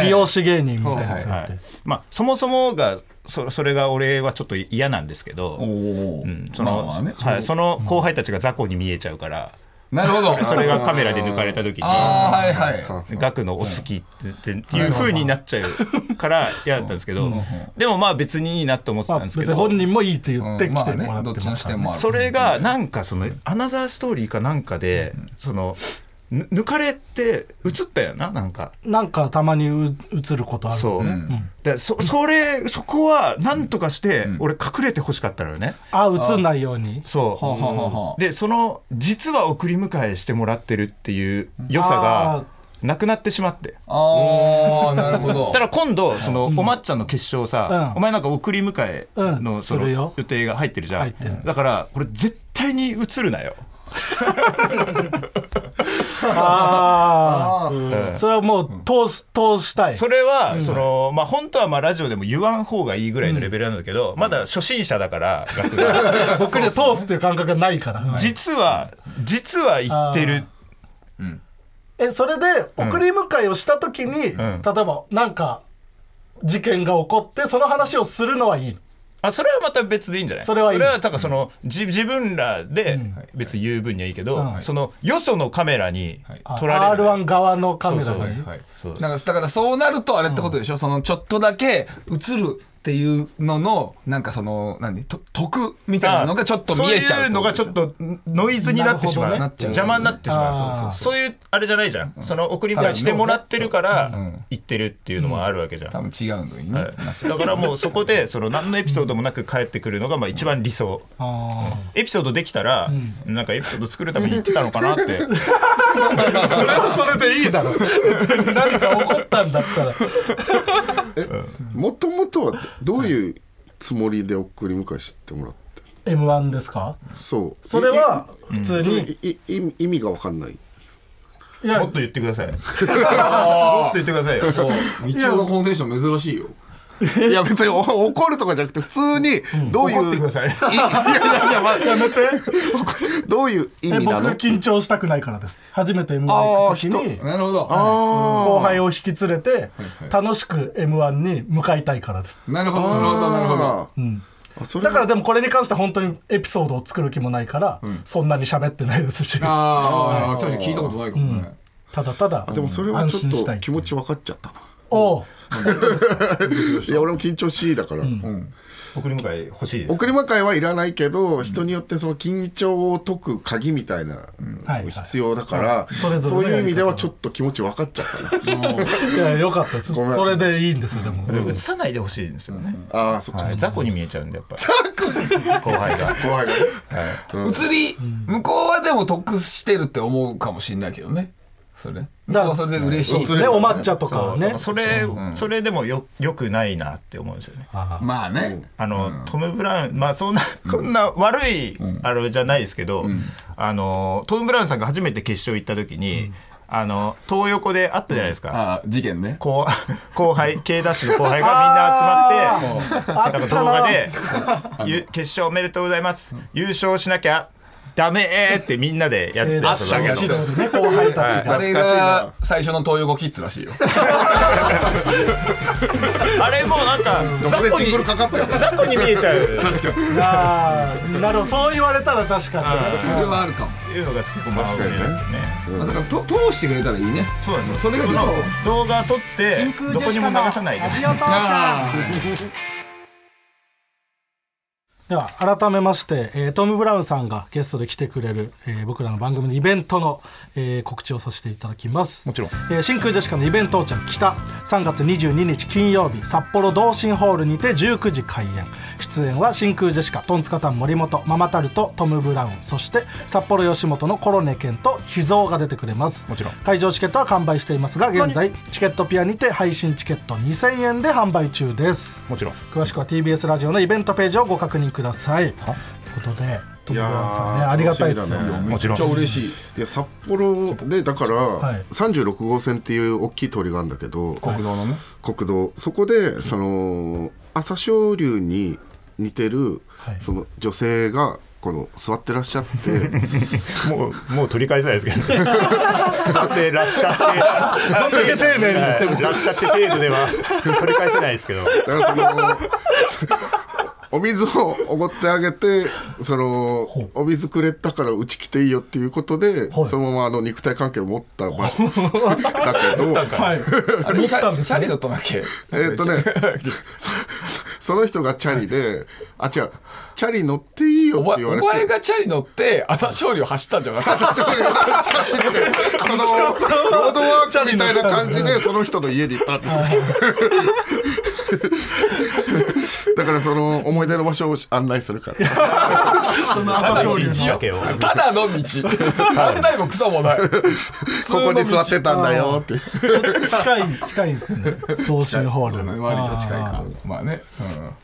美容師芸人みたいなやつがあって、はいはいはい、まあそもそもがそれが俺はちょっと嫌なんですけど、うん、その、まあね、はい、その後輩たちが雑魚に見えちゃうから。なるほど。それがカメラで抜かれた時に、はいはい、額のお付きっていう風になっちゃうから嫌だったんですけど、でもまあ別にいいなと思ってたんですけど、まあ、別に本人もいいって言ってきてもらってますからね。それがなんかそのアナザーストーリーかなんかでその抜かれて映ったよな、なんかたまに映ることある、ね、そう、うん、でそこはなんとかして俺隠れてほしかったのよね、うん、あ映んないように、そう、はははは、でその実は送り迎えしてもらってるっていう良さがなくなってしまって、あなるほど。だから今度そのおまっちゃんの決勝さ、うん、お前なんか送り迎え の、うん、その予定が入ってるじゃん、だからこれ絶対に映るなよああ、それはもう通したい。それはその、まあ、本当はまあラジオでも言わん方がいいぐらいのレベルなんだけど、うん、まだ初心者だから、うん、僕には通すっていう感覚がないから実は言ってる、うん、それで送り迎えをした時に、うん、例えばなんか事件が起こってその話をするのはいいの？あ、それはまた別でいいんじゃない？それはだからその、うん、自分らで別に言う分にはいいけど、うん、そのよそのカメラに撮られる、はい、R1 側のカメラに、そうそう、はい、そうなんかだからそうなるとあれってことでしょ、うん、そのちょっとだけ映るっていうののなんかその何得みたいなのがちょっと見えちゃう、そういうのがちょっとノイズになってしまう、ね、邪魔になってしまう、そういうあれじゃないじゃん、うん、その送り迎えしてもらってるから行ってるっていうのもあるわけじゃん、うん、多分違うのにね、はい、だからもうそこでその何のエピソードもなく帰ってくるのがまあ一番理想、うんうん、エピソードできたら、うん、なんかエピソード作るために行ってたのかなってそれはそれでいいだろ、別に何か起こったんだったらもともとはどういうつもりで送り迎えしてもらって、M1 ですか？そう。それは普通に、うん、意味が分かんない。いやもっと言ってください。もっと言ってくださいよ。一応このテンション珍しいよ。いや別に怒るとかじゃなくて普通にどういう、うん、怒ってください。やめて。どういう意味なの？僕緊張したくないからです。初めて M1 行く時に、なるほど、後輩を引き連れて楽しく M1 に向かいたいからです。なるほどなるほどなるほど。うん。だからでもこれに関して本当にエピソードを作る気もないから、うん、そんなに喋ってないですし。ああ、ちょっと聞いたことないかもね。うん、ただでもそれはちょっと気持ち分かっちゃったな。おう。いや俺も緊張しいだから、うんうん、送り迎え欲しいですか？送り迎えはいらないけど、うん、人によってその緊張を解く鍵みたいな、うん、必要だから、はいはい、そういう意味ではちょっと気持ち分かっちゃったないやよかったです、それでいいんですよ。でも映さないでほしいんですよね、うん、ああそっか、はい、雑魚に見えちゃうんでやっぱり後輩が映り、うん、向こうはでも得してるって思うかもしれないけどね、それだからそれで嬉しいですね、お抹茶とかはね、それでもよくないなって思うんですよね。まあね、うん、トム・ブラウン、まあそんな、うん、こんな悪いあれじゃないですけど、うん、トム・ブラウンさんが初めて決勝行った時に、うん、東横であったじゃないですか、うん、あ事件ね、後輩 K ダッシュの後輩がみんな集まってなんか動画で決勝おめでとうございます、うん、優勝しなきゃダメってみんなでやってた、後輩たちが、あれが最初の東横キッズらしいよあれもなんか雑魚に見えちゃう確かに、あなるほど、そう言われたら確かにそれはあるかもっていうのが結構間違いないですよね、うん、だから通してくれたらいいね。そうですよ、それが動画撮ってどこにも流さないですでは改めまして、トム・ブラウンさんがゲストで来てくれる、僕らの番組のイベントの、告知をさせていただきます。もちろん、真空ジェシカのイベント王ちゃん北3月22日金曜日札幌同心ホールにて19時開演、出演は真空ジェシカ、トンツカタン森本、ママタルト、トム・ブラウン、そして札幌吉本のコロネケンと秘蔵が出てくれます。もちろん会場チケットは完売していますが、現在チケットピアにて配信チケット2000円で販売中です。もちろん詳しくは TBS ラジオのイベントページをご確認ください。ということで、トム・ブラウンさんね、ありがたいですよね。もちろんめっちゃ嬉しい。いや札幌でだから、はい、36号線っていう大きい通りがあるんだけど、国道のね、国道、そこでその朝青龍に似てる、はい、その女性がこの座ってらっしゃってもう取り返せないですけど、ね、座ってらっしゃってどんだけ丁寧に言ってもらっしゃって程度では取り返せないですけど、だからそのお水をおごってあげて、そのお水くれたからうち来ていいよっていうことで、はい、そのまま肉体関係を持った場所だけど、はい、あれ持ったんですね。チャリだったんだっけ？その人がチャリで、あ、違う、チャリ乗っていいよって言われて、お前がチャリ乗って安田勝利を走ったんじゃなかった？そのロードワークみたいな感じでその人の家に行ったんです。だからその思い出の場所を案内するからその道をただの道案内も草もない、そこに座ってたんだよって近いですね、東進ホール割と近いから、まあね、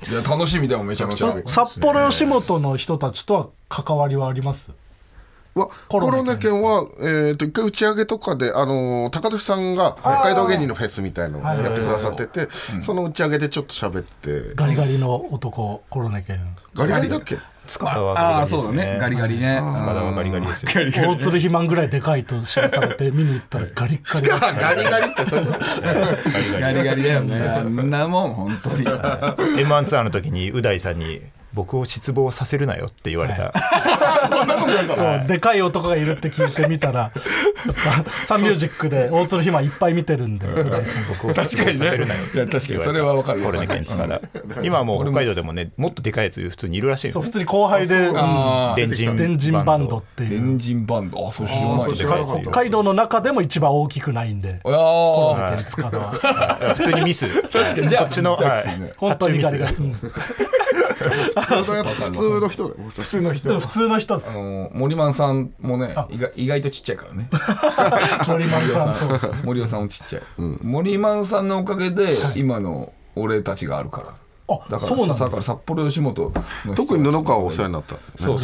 うん、いや楽しみでもめちゃくちゃ札幌吉本の人たちとは関わりはあります？コロネ県は一回打ち上げとかで高俊さんが北海道芸人のフェスみたいなのをやってくださってて、その打ち上げでちょっと喋って、ガリガリの男コロネ県ガリガリだっけ？塚田はガリガリですね。あ、そうだね、ガリガリね。塚田はガリガリですよ。大鶴肥満ぐらいでかいと知らされて見に行ったらガリガリガリガリってそういうことガリガリだよね、あんなもん本当にM1 ツアーの時にう大さんに僕を失望させるなよって言われた、はい、そんなことないからでかい男がいるって聞いてみたらサンミュージックで大鶴ひまいっぱい見てるんで僕を失望させるなよって言われた。確かにそれは分かる。これね、現地から今はもう北海道でもね、もっとでかいやつ普通にいるらしいよ。そう、普通に後輩で電人バンドっていう電人バンド、あ、そう知らないです。北海道の中でも一番大きくないんで、ああ普通にミス確かに、じゃあうちの本当にガリガリ普通の人だよ。普通の人です。森マンさんもね、意外とちっちゃいからね森マンさん、そうそう、森尾さんもちっちゃい、うん、森マンさんのおかげで今の俺たちがあるから。あ、だから札幌吉本の特に布川お世話になった、ね、そう、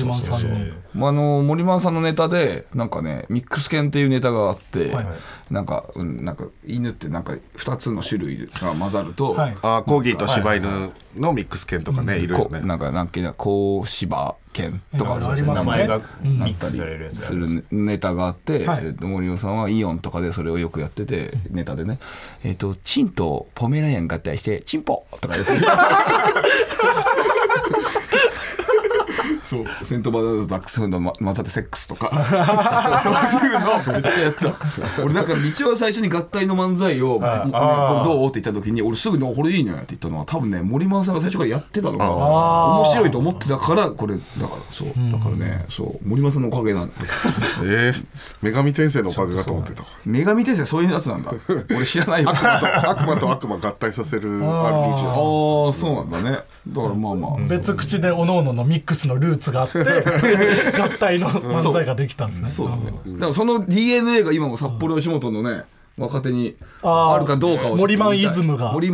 まあ、森マンさんのネタでなんかね、ミックス犬っていうネタがあって、はいはい、なんか犬ってなんか2つの種類が混ざると、はい、あ、コーギーと柴犬のミックス犬とかね、はいはい、いろいろね、なんかこう柴犬とかありますね、名前がミックスされるやつするネタがあって、はい、森尾さんはイオンとかでそれをよくやってて、ネタでね、チンとポメラニアン合体してチンポとか言ってそう、セントバザードとダックスフンド混ざってセックスとかそういうのめっちゃやった俺だから道は最初に合体の漫才を、これどうって言った時に俺すぐにこれいいねって言ったのは多分ね、森マンさんが最初からやってたのが面白いと思ってたから、これだからそう、だからね、そう森マンさんのおかげなんだ女神転生のおかげだと思ってた。女神転生そういうやつなんだ俺知らないよ悪魔と悪魔合体させる RPG。 ああ、そうなんだね。だからまあまあ、別口でおのおののミックスのルーツがあって合体の漫才ができたんですね。そう、だからその DNA が今も札幌吉本のね、若手にあるかどうかを、森マンイズムが、俺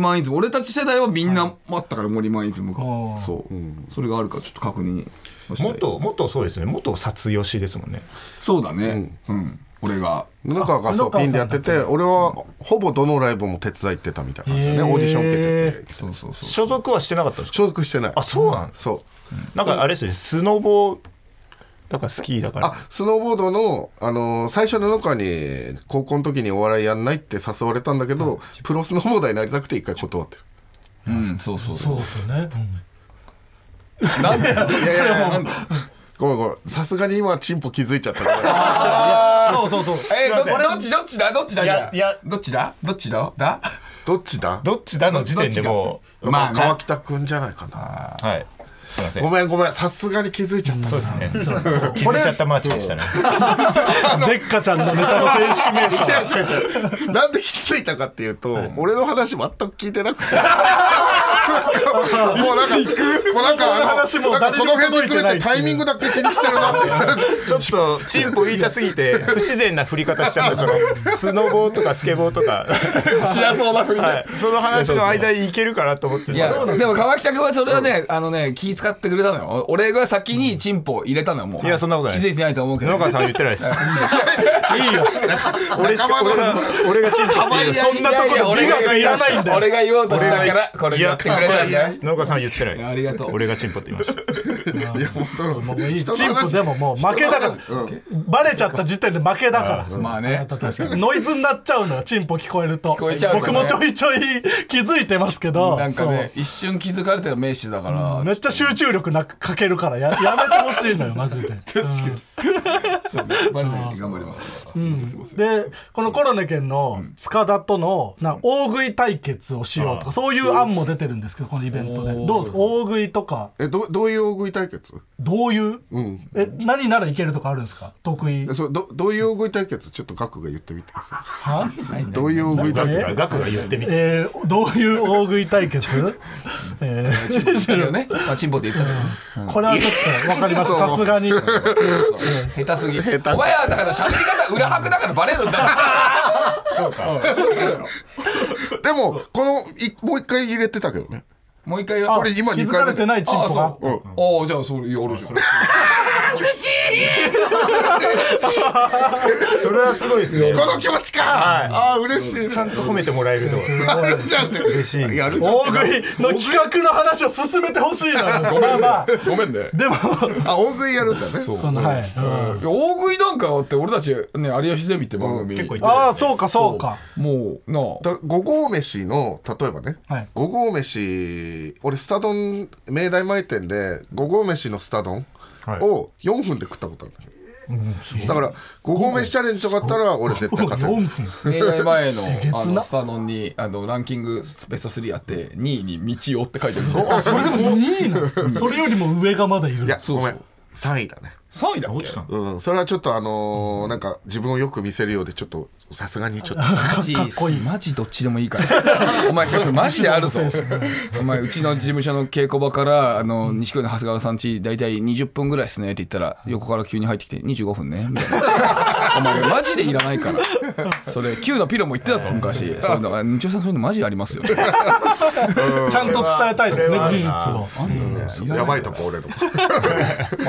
たち世代はみんなあったから、森マンイズムが、そう、それがあるかちょっと確認したい。元そうですね、元札吉ですもんね。そうだね、うん、俺が布川がそうピンでやってて、俺はほぼどのライブも手伝いってたみたいな感じでね、オーディション受けてて、そう、所属はしてなかったんですか？所属してない。あ、そうなん。そう、なんかあれですね、スノボだからスキーだから、あ、スノーボードの、最初の中に高校の時にお笑いやんないって誘われたんだけど、プロスノーボーダーになりたくて一回断ってる。うん、そうですよね、うん、なんでいやごめんさすがに今チンポ気づいちゃったからそうどっちだの時点でもう、まあ、川北くんじゃないかな。はい、ごめんさすがに気づいちゃった。そうですね、そう気づいちゃったマーチでしたねでっかちゃんのネタの正式名称違うなんで気づいたかっていうと、はい、俺の話全く聞いてなくてもうなんかその辺につれてタイミングだけ気にしてるなってちょっとチンポ言いたすぎて不自然な振り方しちゃうんですよスノボーとかスケボーとかしやそうな振りで、はい、その話の間にいけるかなと思って。いや、でも川北君はそれはね、あのね、気遣使ってくれたのよ。俺が先にチンポ入れたのよ、もう。いや、そんなことない。気づいてないと思うけど。野川さん言ってないです。いいよ。俺がチンポ入れた。そんなところ、美学がいらないんだよ。俺が言おうとしたから、これやってくれたんだよ。野川さん言ってない。ありがとう。俺がチンポって言いました。いや、もうその、もういい。チンポでももう負けだから。バレちゃった時点で負けだから。まあね。ノイズになっちゃうのよ、チンポ聞こえると。僕もちょいちょい気づいてますけど。なんかね、一瞬気づかれてる名詞だから。めっちゃ集中力なくかけるからやめてほしいのよマジで。確かに。そうね、バレないように頑張ります。でこのコロネケンの塚田との大食い対決をしようとかそういう案も出てるんですけどこのイベントでどうですか大食いとか。どういう大食い対決？どういう？何ならいけるとかあるんですか得意？どういう大食い対決ちょっとガクが言ってみて。は？どういう大食い対決？ガクが言ってみて。どういう大食い対決？チンポって言ったけどこれはちょっと分かりましたさすがに下手すぎお前はだから喋り方裏拍だからバレるんだそうかでもこのもう一回入れてたけどねもう一回これ今2回目気づかれてないチンポがああじゃあそれやるじゃん嬉しいそれはすごいですねこの気持ちか、はい、ああ嬉しいちゃんと褒めてもらえるとやるじゃんって嬉しい大食いの企画の話を進めてほしいなごめんね、まあ、ごめんねでもあ大食いやるんだねそう、はいうん、大食いなんかって俺たち、ね、有吉ゼミって番組、うん、結構言ってるよねああそうかそうかもうなあ五合飯の例えばね、はい、五合飯俺スタ丼明大前店で五合飯のスタ丼を4分で食ったことあるんだけどだから5合飯チャレンジとかあったら俺絶対勝てる映画前 のスタノンにランキングベスト3あって2位に道をって書いてるそれでも2位なんですかそれよりも上がまだいるいやごめん3位だね3位だっけ落ちた、うん、それはちょっとなんか自分をよく見せるようでちょっとさすがにちょっとマジどっちでもいいからお前それマジであるぞお前うちの事務所の稽古場から錦鯉の長谷川さんちだいたい20分ぐらいっすねって言ったら横から急に入ってきて25分ねみたいなお前マジでいらないからそれ Q のピロも言ってたぞ昔そういうのが日曜さんそういうのマジでありますよちゃんと伝えたいですね事実をあるよねやばいとこ俺とか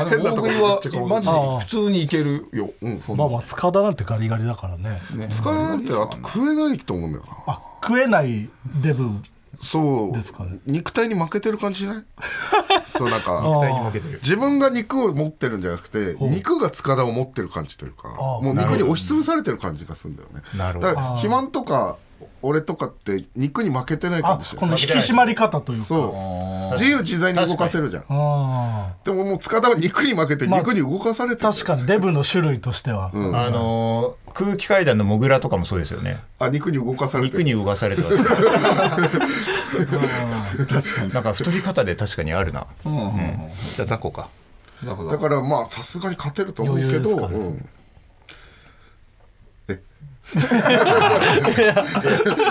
変なとこはマジで普通にいけるよ、うん、そんなまあまあ塚田なんてガリガリだからね塚田なんてあと食えないと思うんだよなあ食えないデブそうですかね肉体に負けてる感じしないそうなんか肉体に負けてる自分が肉を持ってるんじゃなくて肉が塚田を持ってる感じというかもう肉に押しつぶされてる感じがするんだよねなるほどだから肥満とか俺とかって肉に負けてないかもしれないこの引き締まり方というかそう自由自在に動かせるじゃんあでももう塚田は肉に負けて肉に動かされてる、まあ、確かにデブの種類としては、うん、空気階段のモグラとかもそうですよねあ肉に動かされてる肉に動かされてる確かになんか太り方で確かにあるな、うんうんうん、じゃあ雑魚かだからまあさすがに勝てると思うけど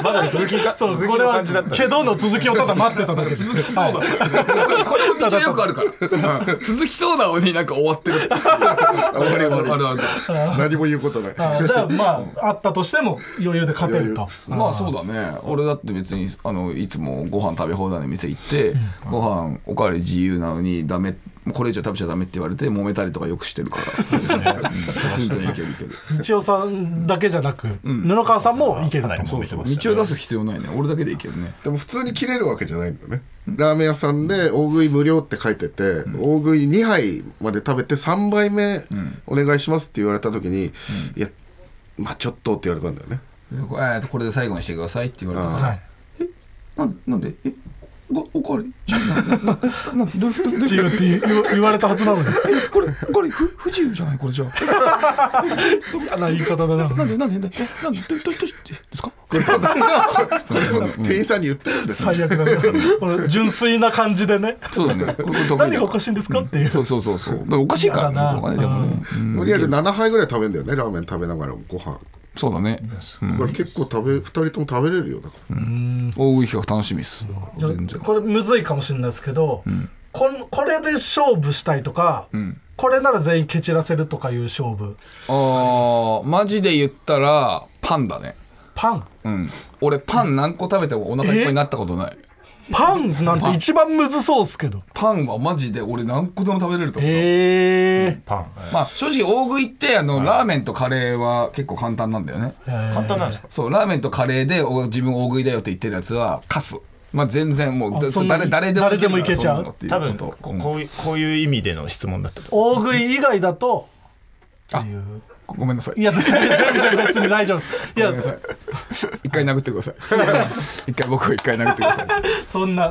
まだ続きがそうこれはけどの続きをただ待ってただけです続きそうだ、はい、これもめっちゃよくあるから続きそうなのになんか終わってるあ何も言うことないじゃあまああったとしても余裕で勝てるとまあそうだね俺だって別にいつもご飯食べ放題の店行って、うん、ご飯おかわり自由なのにダメってこれ以上食べちゃダメって言われて揉めたりとかよくしてるから全然いけるいける道夫さんだけじゃなく、うん、布川さんもいけると思う道を出す必要ないね俺だけでいけるねでも普通に切れるわけじゃないんだねラーメン屋さんで大食い無料って書いてて、うん、大食い2杯まで食べて3杯目お願いしますって言われた時に、うん、いやまあちょっとって言われたんだよね、うん、これで最後にしてくださいって言われたから、はい、なんでおかわり自由って言われたはずなのにこれおかわり不自由じゃないこれじゃあ嫌な言い方だななんでどうしてですかこれ店員さんに言ってるんです最悪だねこの純粋な感じでねそうだね何がおかしいんですかっていうそうおかしいからなとりあえず7杯ぐらい食べるんだよねラーメン食べながらもご飯そうだね、うん、これ結構2人とも食べれるよだからうん大食い企画楽しみですこれむずいかもしれないですけど、うん、これで勝負したいとか、うん、これなら全員蹴散らせるとかいう勝負あマジで言ったらパンだねパン、うん、俺パン何個食べてもお腹いっぱいになったことないパンなんて一番むずそうっすけど、パンはマジで俺何個でも食べれると思う。パン、まあ、正直大食いってラーメンとカレーは結構簡単なんだよね。簡単なんですか。そう、ラーメンとカレーで自分大食いだよって言ってるやつはカス、まあ、全然もう誰でもいけちゃう。多分こういう意味での質問だったと。大食い以外だとっていう。ごめんなさい。いや全然別に大丈夫です。いやごめんなさい。一回殴ってください。僕を一回殴ってください。そんな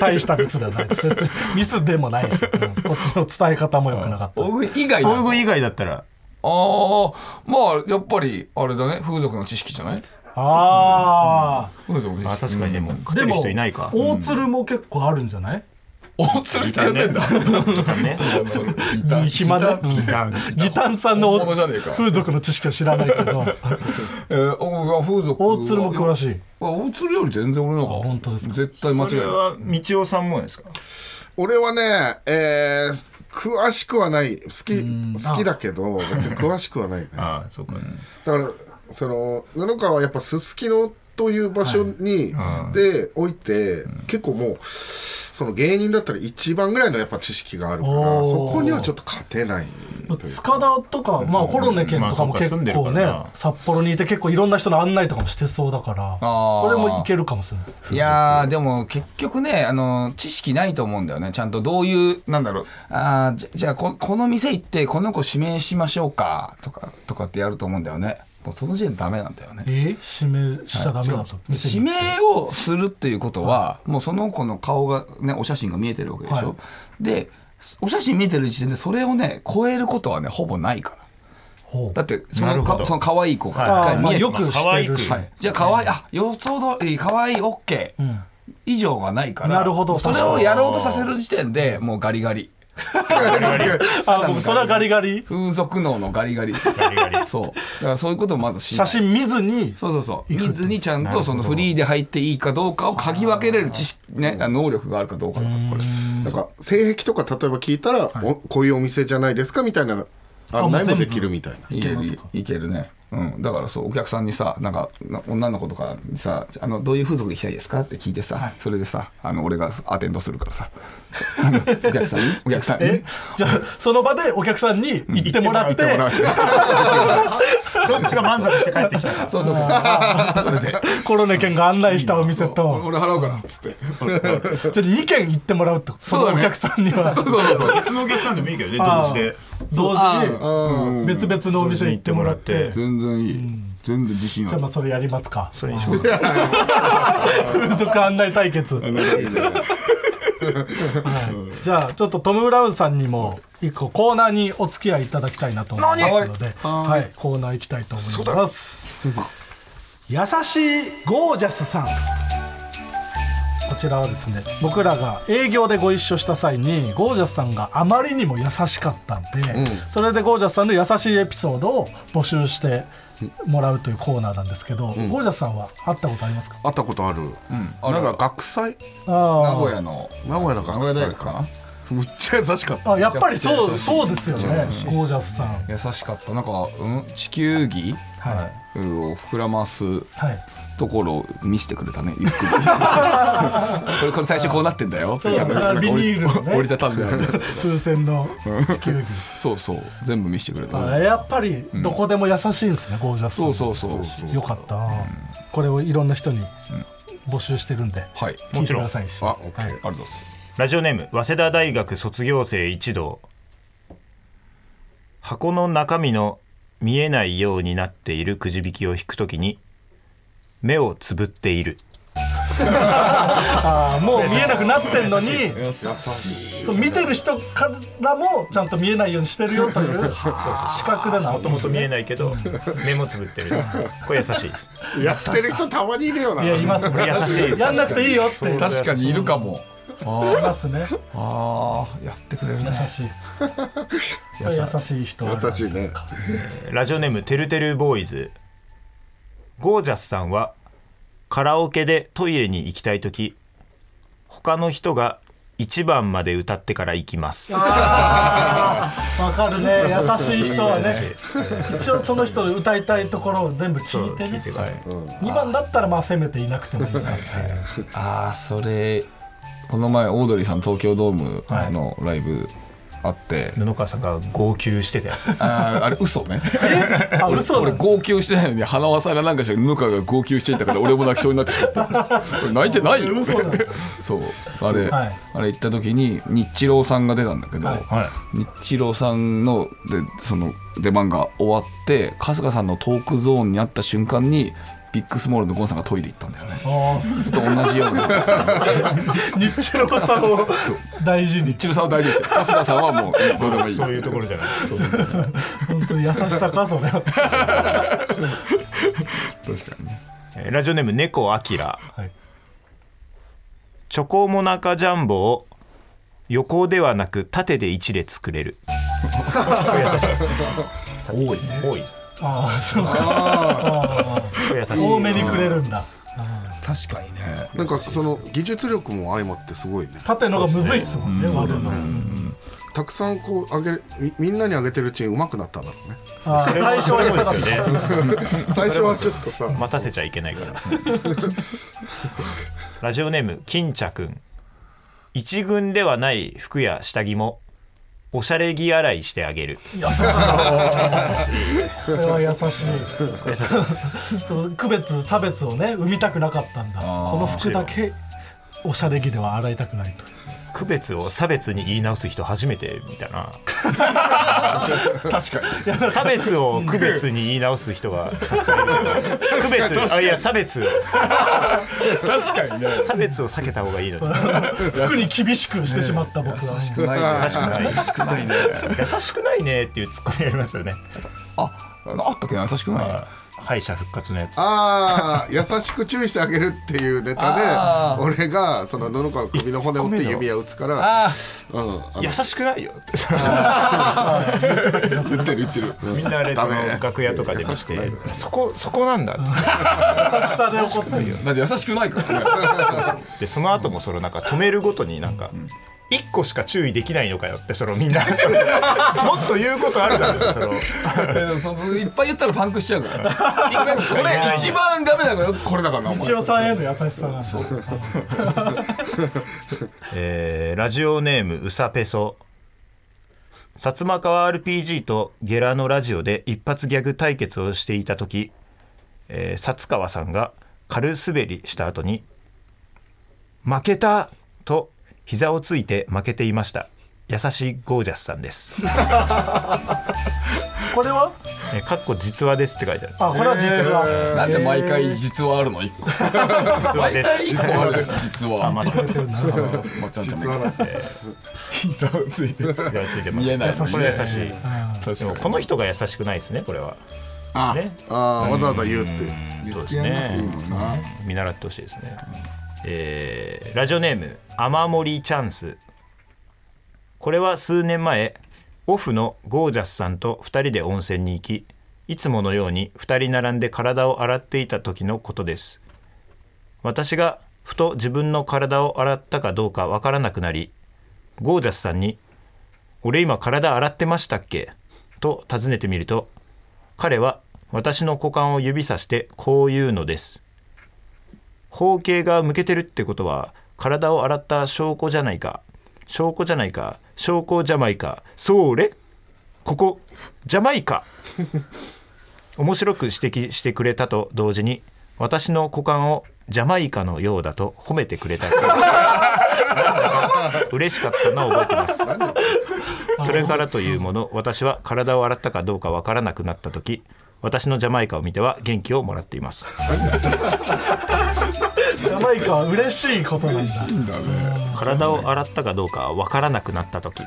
大した靴ではないです。ミスでもないし、こっちの伝え方も良くなかった。大食い以外だ、大食い以外だったらまあやっぱりあれだね、風俗の知識じゃない。あ、うん、まあ確かに。でも勝てる人いないか。大鶴も結構あるんじゃない。大鶴ってやってんだ。暇だ。ギタンさんの風俗の知識は知らないけど大鶴も詳しい。大鶴より全然俺の方が。本当ですか。絶対間違いない。それは道夫さんもですか。俺はね、詳しくはない。好きだけど別に詳しくはない、ね。ああそうかね。だから布川はやっぱすすきのという場所に、はい、で置いて、うん、結構もうその芸人だったら一番ぐらいのやっぱ知識があるから、そこにはちょっと勝てない。塚田とか、まあ、コロネ県とかも結構ね、札幌にいて結構いろんな人の案内とかもしてそうだから、これもいけるかもしれないです。いやでも結局ね、知識ないと思うんだよね。ちゃんとどういうなんだろう、じゃあ この店行ってこの子指名しましょうかとかってやると思うんだよね。もうその時点でダメなんだよね。指名しちゃダメなんだ。指名をするっていうことはもうその子の顔がね、お写真が見えてるわけでしょ、はい、でお写真見てる時点でそれをね超えることはねほぼないから。だってその可愛い子が一回見えてます、はい、よくしてる、はい、じゃあ可愛い、あ、予想通り可愛い OK、うん、以上がないから。なるほど。それをやろうとさせる時点でもうガリガリそれはガリガリ、風俗能のガリガリ。そうだからそういうことをまずしない。写真見ずに、そう見ずにちゃんとそのフリーで入っていいかどうかを嗅ぎ分けれる知識、ね、能力があるかどうかだから。これなんか性癖とか例えば聞いたら、はい、こういうお店じゃないですかみたいな案内もできるみたいな。いけるね、うん、だからそう、お客さんにさ、なんか女の子とかにさ、どういう風俗行きたいですかって聞いてさ、はい、それでさ俺がアテンドするからさお客さんにじゃあその場でお客さんに行ってもらって、どっちが満足して帰ってきたか。そうコロネ県が案内したお店と俺払うからっつってじゃあ2軒行ってもらうってこと。そうだ、ね、そのお客さんにはそう別のお客さんでもいいけどね、同時に別々のお店行ってもらって全然いい、うん、全然自信ある。じゃあまあそれやりますか。それにします風俗案内対決はい、じゃあちょっとトム・ブラウンさんにも一個コーナーにお付き合いいただきたいなと思いますので、はい、コーナー行きたいと思います。優しいゴージャスさん、こちらはですね、僕らが営業でご一緒した際にゴージャスさんがあまりにも優しかったんで、うん、それでゴージャスさんの優しいエピソードを募集してもらうというコーナーなんですけど、うん、ゴージャスさんは会ったことありますか。会ったことある、うん、なんか学祭、名古屋の学祭かな。むっちゃ優しかった。あ、やっぱりそうですよね。ゴージャスさん優しかった。なんか、うん、地球儀、はい、を膨らます、はい、ところを見せてくれたね、ゆっくりこれ最初こうなってんだよ。そうだ、ビニールのね折りたたんである数千の地球儀そう全部見せてくれた、ね、やっぱりどこでも優しいんですね、うん、ゴージャスさん。そうよかった、うん、これをいろんな人に募集してるんで、はい、聞いてくださいし、はい、ありがとうございます。ラジオネーム早稲田大学卒業生一同。箱の中身の見えないようになっているくじ引きを引くときに目をつぶっているあ、もう見えなくなってんのにそう見てる人からもちゃんと見えないようにしてるよという視覚だな。もともと見えないけど目もつぶってる。これ優しいです。やってる人たまにいるよな。いや、いますね。優しいです。やんなくていいよって。確かにいるかも。あ、いますね。あ、やってくれるね。優しい人。優しいね。ラジオネームてるてるボーイズ。ゴージャスさんはカラオケでトイレに行きたいとき、他の人が1番まで歌ってから行きます。わかるね、優しい人はね一応その人の歌いたいところを全部聞いてね、2番だったらまあせめていなくてもいいかってああ、それこの前オードリーさん東京ドームのライブあって、はい、布川さんが号泣してたやつです。あれ嘘ねあ、嘘。俺号泣してないのに花輪さんがなんかして布川が号泣していたから俺も泣きそうになってしまった泣いてないよそうあれ行った時に日郎さんが出たんだけど、はいはい、日郎さんのでその出番が終わって春日さんのトークゾーンにあった瞬間にビッグスモールのゴンさんがトイレ行ったんだよね。ずっと同じように日露さんを大事に、日露さんを大事にして春日さんはもうどうでもいい、そういうところじゃない。そう本当に優しさかそれ確かにね。ラジオネーム猫あきら、はい、チョコモナカジャンボを横ではなく縦で一列くれる優しい多いあそうかあ多めにくれるんだ。確かにね、なんかその技術力も相まってすごいね。縦のがむずいっすもんね、割るのたくさんこうみんなにあげてるうちに上手くなったんだろうね。あ最初は良いですよね最初はちょっとさ待たせちゃいけないからラジオネーム金茶くん、一軍ではない服や下着もおしゃれ着洗いしてあげる。優しい。これは優しい。区別差別をね生みたくなかったんだ。この服だけおしゃれ着では洗いたくないと。区別を差別に言い直す人初めて見たな確かに差別を区別に言い直す人がたくさんいる区別あいや差別確かにね、差別を避けた方がいいのに服に厳しくしてしまった僕は、ね、優しくないね優しくないねっていうツッコミありますよね。あったっけな、優しくないね、敗者復活のやつ。ああ優しく注意してあげるっていうネタで俺がその野々花の首の骨折って指輪打つからあ、うん、優しくないよって言ってるみんなあれ楽屋とかで見して、そこなんだって優しさで怒ってるよ。だって優しくないからねでその後もそのなんか止めるごとになんか、うん、1個しか注意できないのかよって、そのみんなもっと言うことあるだろそのいっぱい言ったらパンクしちゃうからこれ一番ダメだからこれだからなお前一応さんへの優しさなんだラジオネームうさペソ、薩摩川 RPG とゲラのラジオで一発ギャグ対決をしていた時、薩川さんが軽滑りした後に負けたと膝をついて負けていました。優しいゴージャスさんですこれはかっこ実話ですって書いてある。あ、これは実話、なんで毎回実話あるの1個実話です実話です実話膝をついて見えない、これ優しい。でもこの人が優しくないですね、これは。あ、ね、あわざわざ言うって。そうですね、見習ってほしいですね。ラジオネーム雨森チャンス、これは数年前オフのゴージャスさんと2人で温泉に行き、いつものように2人並んで体を洗っていた時のことです。私がふと自分の体を洗ったかどうかわからなくなり、ゴージャスさんに俺今体洗ってましたっけと尋ねてみると、彼は私の股間を指さしてこう言うのです。包茎が向けてるってことは体を洗った証拠じゃないかそれここジャマイカ面白く指摘してくれたと同時に、私の股間をジャマイカのようだと褒めてくれた嬉しかったのを覚えてます。それからというもの、私は体を洗ったかどうかわからなくなった時、私のジャマイカを見ては元気をもらっていますジャマイカは嬉しいことなんだ。嬉しいんだね。体を洗ったかどうか分からなくなった時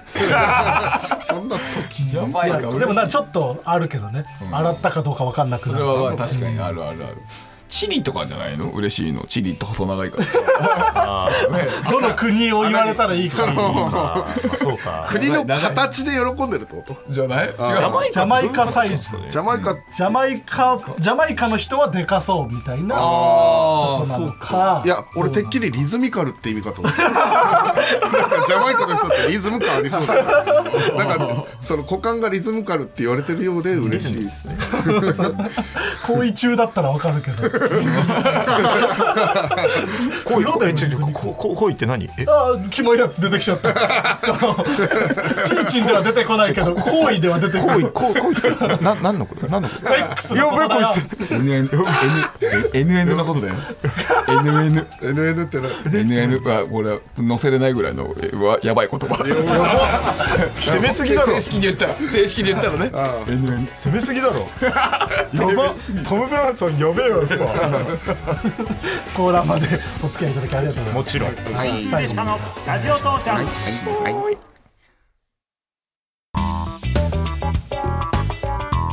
そんな時ジャマイカ嬉しい。でもなちょっとあるけどね、洗ったかどうか分かんなくなった。それは確かにあるあるある。チリとかじゃないの嬉しいの。チリって細長いからあ、ね、どの国を言われたらいいか、まあ、そうか国の形で喜んでるってことじゃない。ジャマイカサイズ、ジャマイカの人はでかそうみたいなことなのか。いや俺てっきりリズミカルって意味かと思ってなんかジャマイカの人ってリズム感ありそうだなんかその股間がリズムカルって言われてるようで嬉しいですね行為中だったらわかるけど恋って何。あ、キモいやつ出てきちゃったチンチンでは出てこないけど恋では出てこない。恋何のことだ。セックスのことだよ。 NN のことだよ。 NN ってNN はこれ載せれないぐらいのやばい言葉攻めすぎだろ。正式に言ったらねNN 攻めすぎだろやばトム・ブラウンさんやべえよやっぱコーラまでお付き合いいただきありがとうございます。もちろん最後のラジオ父ちゃん、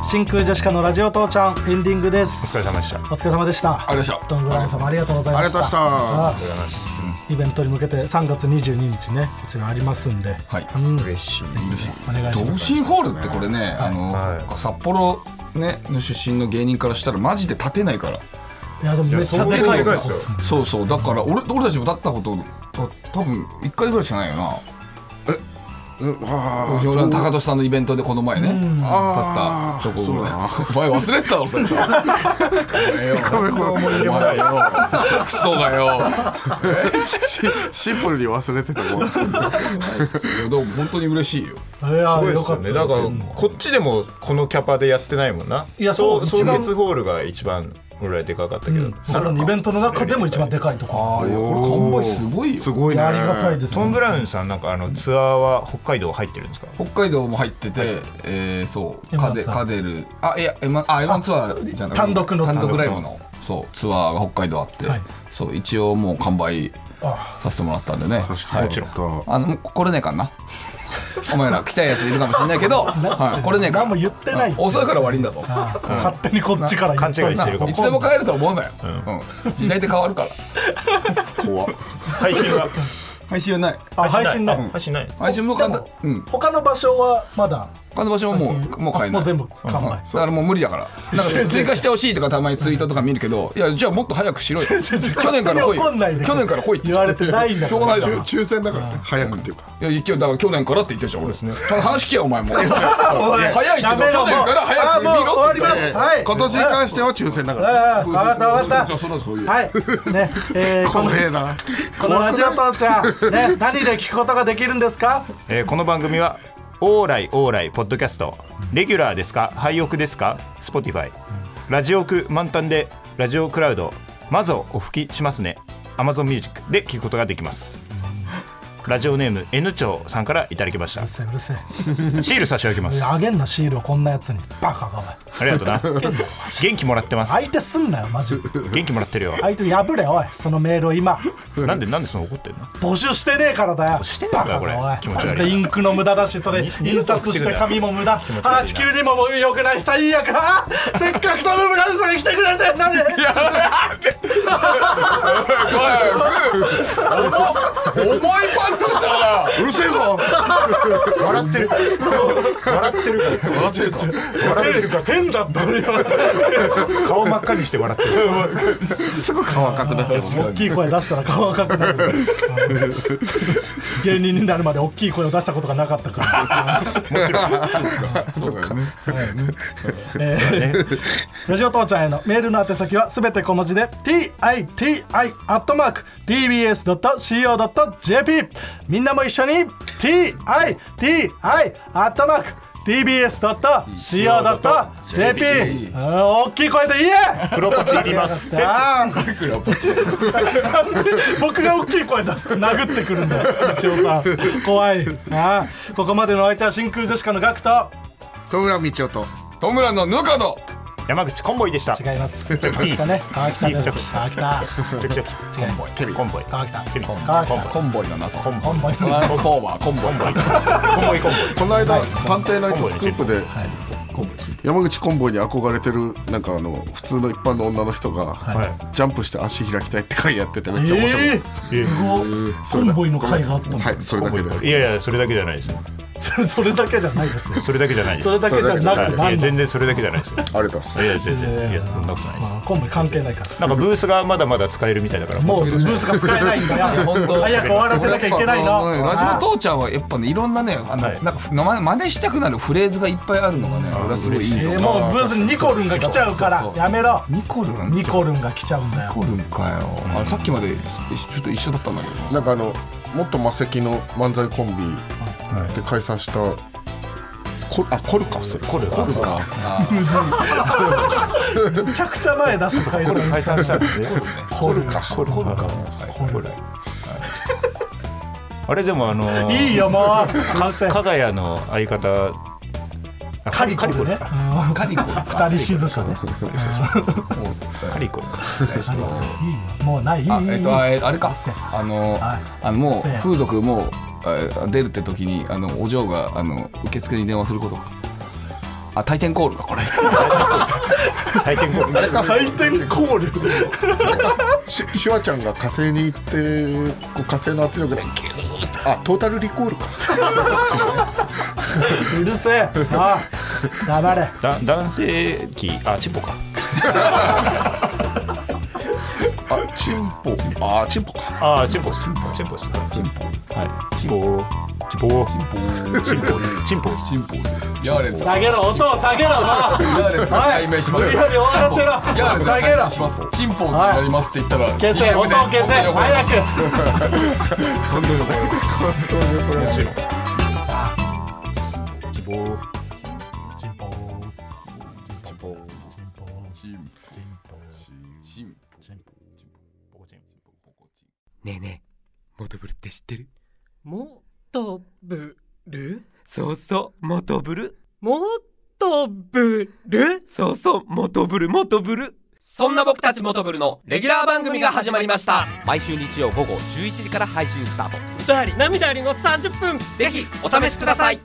真空ジェシカのラジオ父ちゃんエンディングです。お疲れ様でした。お疲れ様でした。トム・ブラウンさんもありがとうございました。ありがとうございました。イベントに向けて3月22日ねこちらありますんで、はい、嬉しい。お願いします。同心ホールってこれね、はい、はい、札幌ね、の出身の芸人からしたらマジで立てないから。いやでもめっちゃでかいですよ。そうそうだから 俺たちも立ったこと多分1回ぐらいしかないよな。高俊さんのイベントでこの前ね立ったところね。お前忘れたのそれだよクソがよシンプルに忘れてたもんでも本当に嬉しいよ。すごいですよね。だからこっちでもこのキャパでやってないもんな。いやそう別ホールが一番ぐらいでかかったけど、うん、そのイベントの中でも一番でかいところ。ああ、いやこれ完売すごいよ。すごいね。ありがたいです、ね。トム・ブラウンさんなんかツアーは北海道入ってるんですか。北海道も入ってて、はい、そうカデルあいや M1 ツアーじゃなくて単独ライブのそうツアーが北海道あって、はい、そう一応もう完売させてもらったんでね。はい、もちろんこれねかな。お前ら来たやついるかもしれないけど、はい、これね何も言ってないって遅いから悪いんだぞ、うん、勝手にこっちから勘違いしてるからいつでも帰ると思うなよ、うんうん、時代で変わるから怖配信はない。配信も簡単。他の場所はまだ。他の場所はもう買えない。もう全部完売。だからもう無理だから。なんか追加してほしいとかたまにツイートとか見るけど、いやじゃあもっと早くしろよ。去年から来いって言われてないんだから。抽選だから早くっていうか。いやだから去年からって言ってるじゃん俺ですね。話聞けよお前も。早いって去年から早く見ろ。終わります。はい。今年に関しては抽選だから。わかった。じゃあそろそろ。はい。ね。このラジオ父ちゃん。ね、何で聞くことができるんですか、この番組はオーライポッドキャストレギュラーですかハイオクですかスポティファイラジオク満タンでラジオクラウドまずお吹きしますねアマゾンミュージックで聞くことができます。ラジオネーム N 長さんからいただきました。うるせえシール差し上げます。あげんなシールをこんなやつにバカがお前ありがとうな元気もらってます。相手すんなよマジ元気もらってるよ相手破れおいそのメールを今なんでその怒ってんの。募集してねえからだよ。してんだよこれ気持ち悪い。インクの無駄だしそれ印刷して紙も無駄地球にも良くない最悪せっかくトム・ブラウンさんが来てくれて何で重いパンうるせえぞ笑ってるか変だった顔真っ赤にして笑ってるすごい顔赤くなっちゃう。大きい声出したら顔赤くなる芸人になるまで大きい声を出したことがなかったからもちろんそうかねラジオ父ちゃんへのメールの宛先はすべて小文字で TITI@tbs.co.jp みんなも一緒に TITI@tbs.co.jp 大きい声で言え黒ポチいります黒ポチ僕が大きい声出すと殴ってくるんだよ一応さ怖いああここまでの相手は真空ジェシカのガクと戸村道夫と戸村のぬかと山口コンボイでした。違いますピース川北コンボイだなコンボイこの間探偵ナイトスクープでコンボイです。山口コンボイに憧れてるなんか普通の一般の女の人が、はい、ジャンプして足開きたいって回やっててめっちゃ面白い。コンボイの回があったんですか。はい、それだけです。いやいやそれだけじゃないですよ。それだけじゃないですよ。それだけじゃないです。それだけじゃなくて、はい、全然それだけじゃないですよ。ありがとうございます。いや全然いやそんなことないです。コンボイ関係ないから。なんかブースがまだまだ使えるみたいだから。もうブースが使えないんだよ。本当早く終わらせなきゃいけないな。ラジオ父ちゃんはやっぱねいろんなねなんか真似したくなるフレーズがいっぱいあるのがね。俺はすごいいいと思う。もうブースにニコルンが来ちゃうからやめろ。ニコルンが来ちゃうんだよ。ニコルンかよ。あさっきまでちょっと一緒だったんだけど。なんか元マセキの漫才コンビ。で解散した、はい、コルかめちゃくちゃ前だし解散したんですねコルかあれでもいいよもう加賀谷の相方カリコね2人静かねカリコもうないあれかもう風俗もう出るって時にお嬢が受付に電話することあ、退店コールかこれ退店コールシュワちゃんが火星に行ってこう火星の圧力でギューッとあ、トータルリコールかうるせえああ黙れ男性器、あ、チンポかあ、チンポかあ、チンポですはい、チンポ下げろ、音を下げろなはい、無理やり終わらせろ下げろチンポーズになりますって言ったら消せ、音を消せ早く本当にこれチンポチンポチンポねえねえ、モトブルって知ってるモトブルそうそう、モトブルそんな僕たちモトブルのレギュラー番組が始まりました毎週日曜午後11時から配信スタート歌あり、涙ありの30分ぜひお試しください。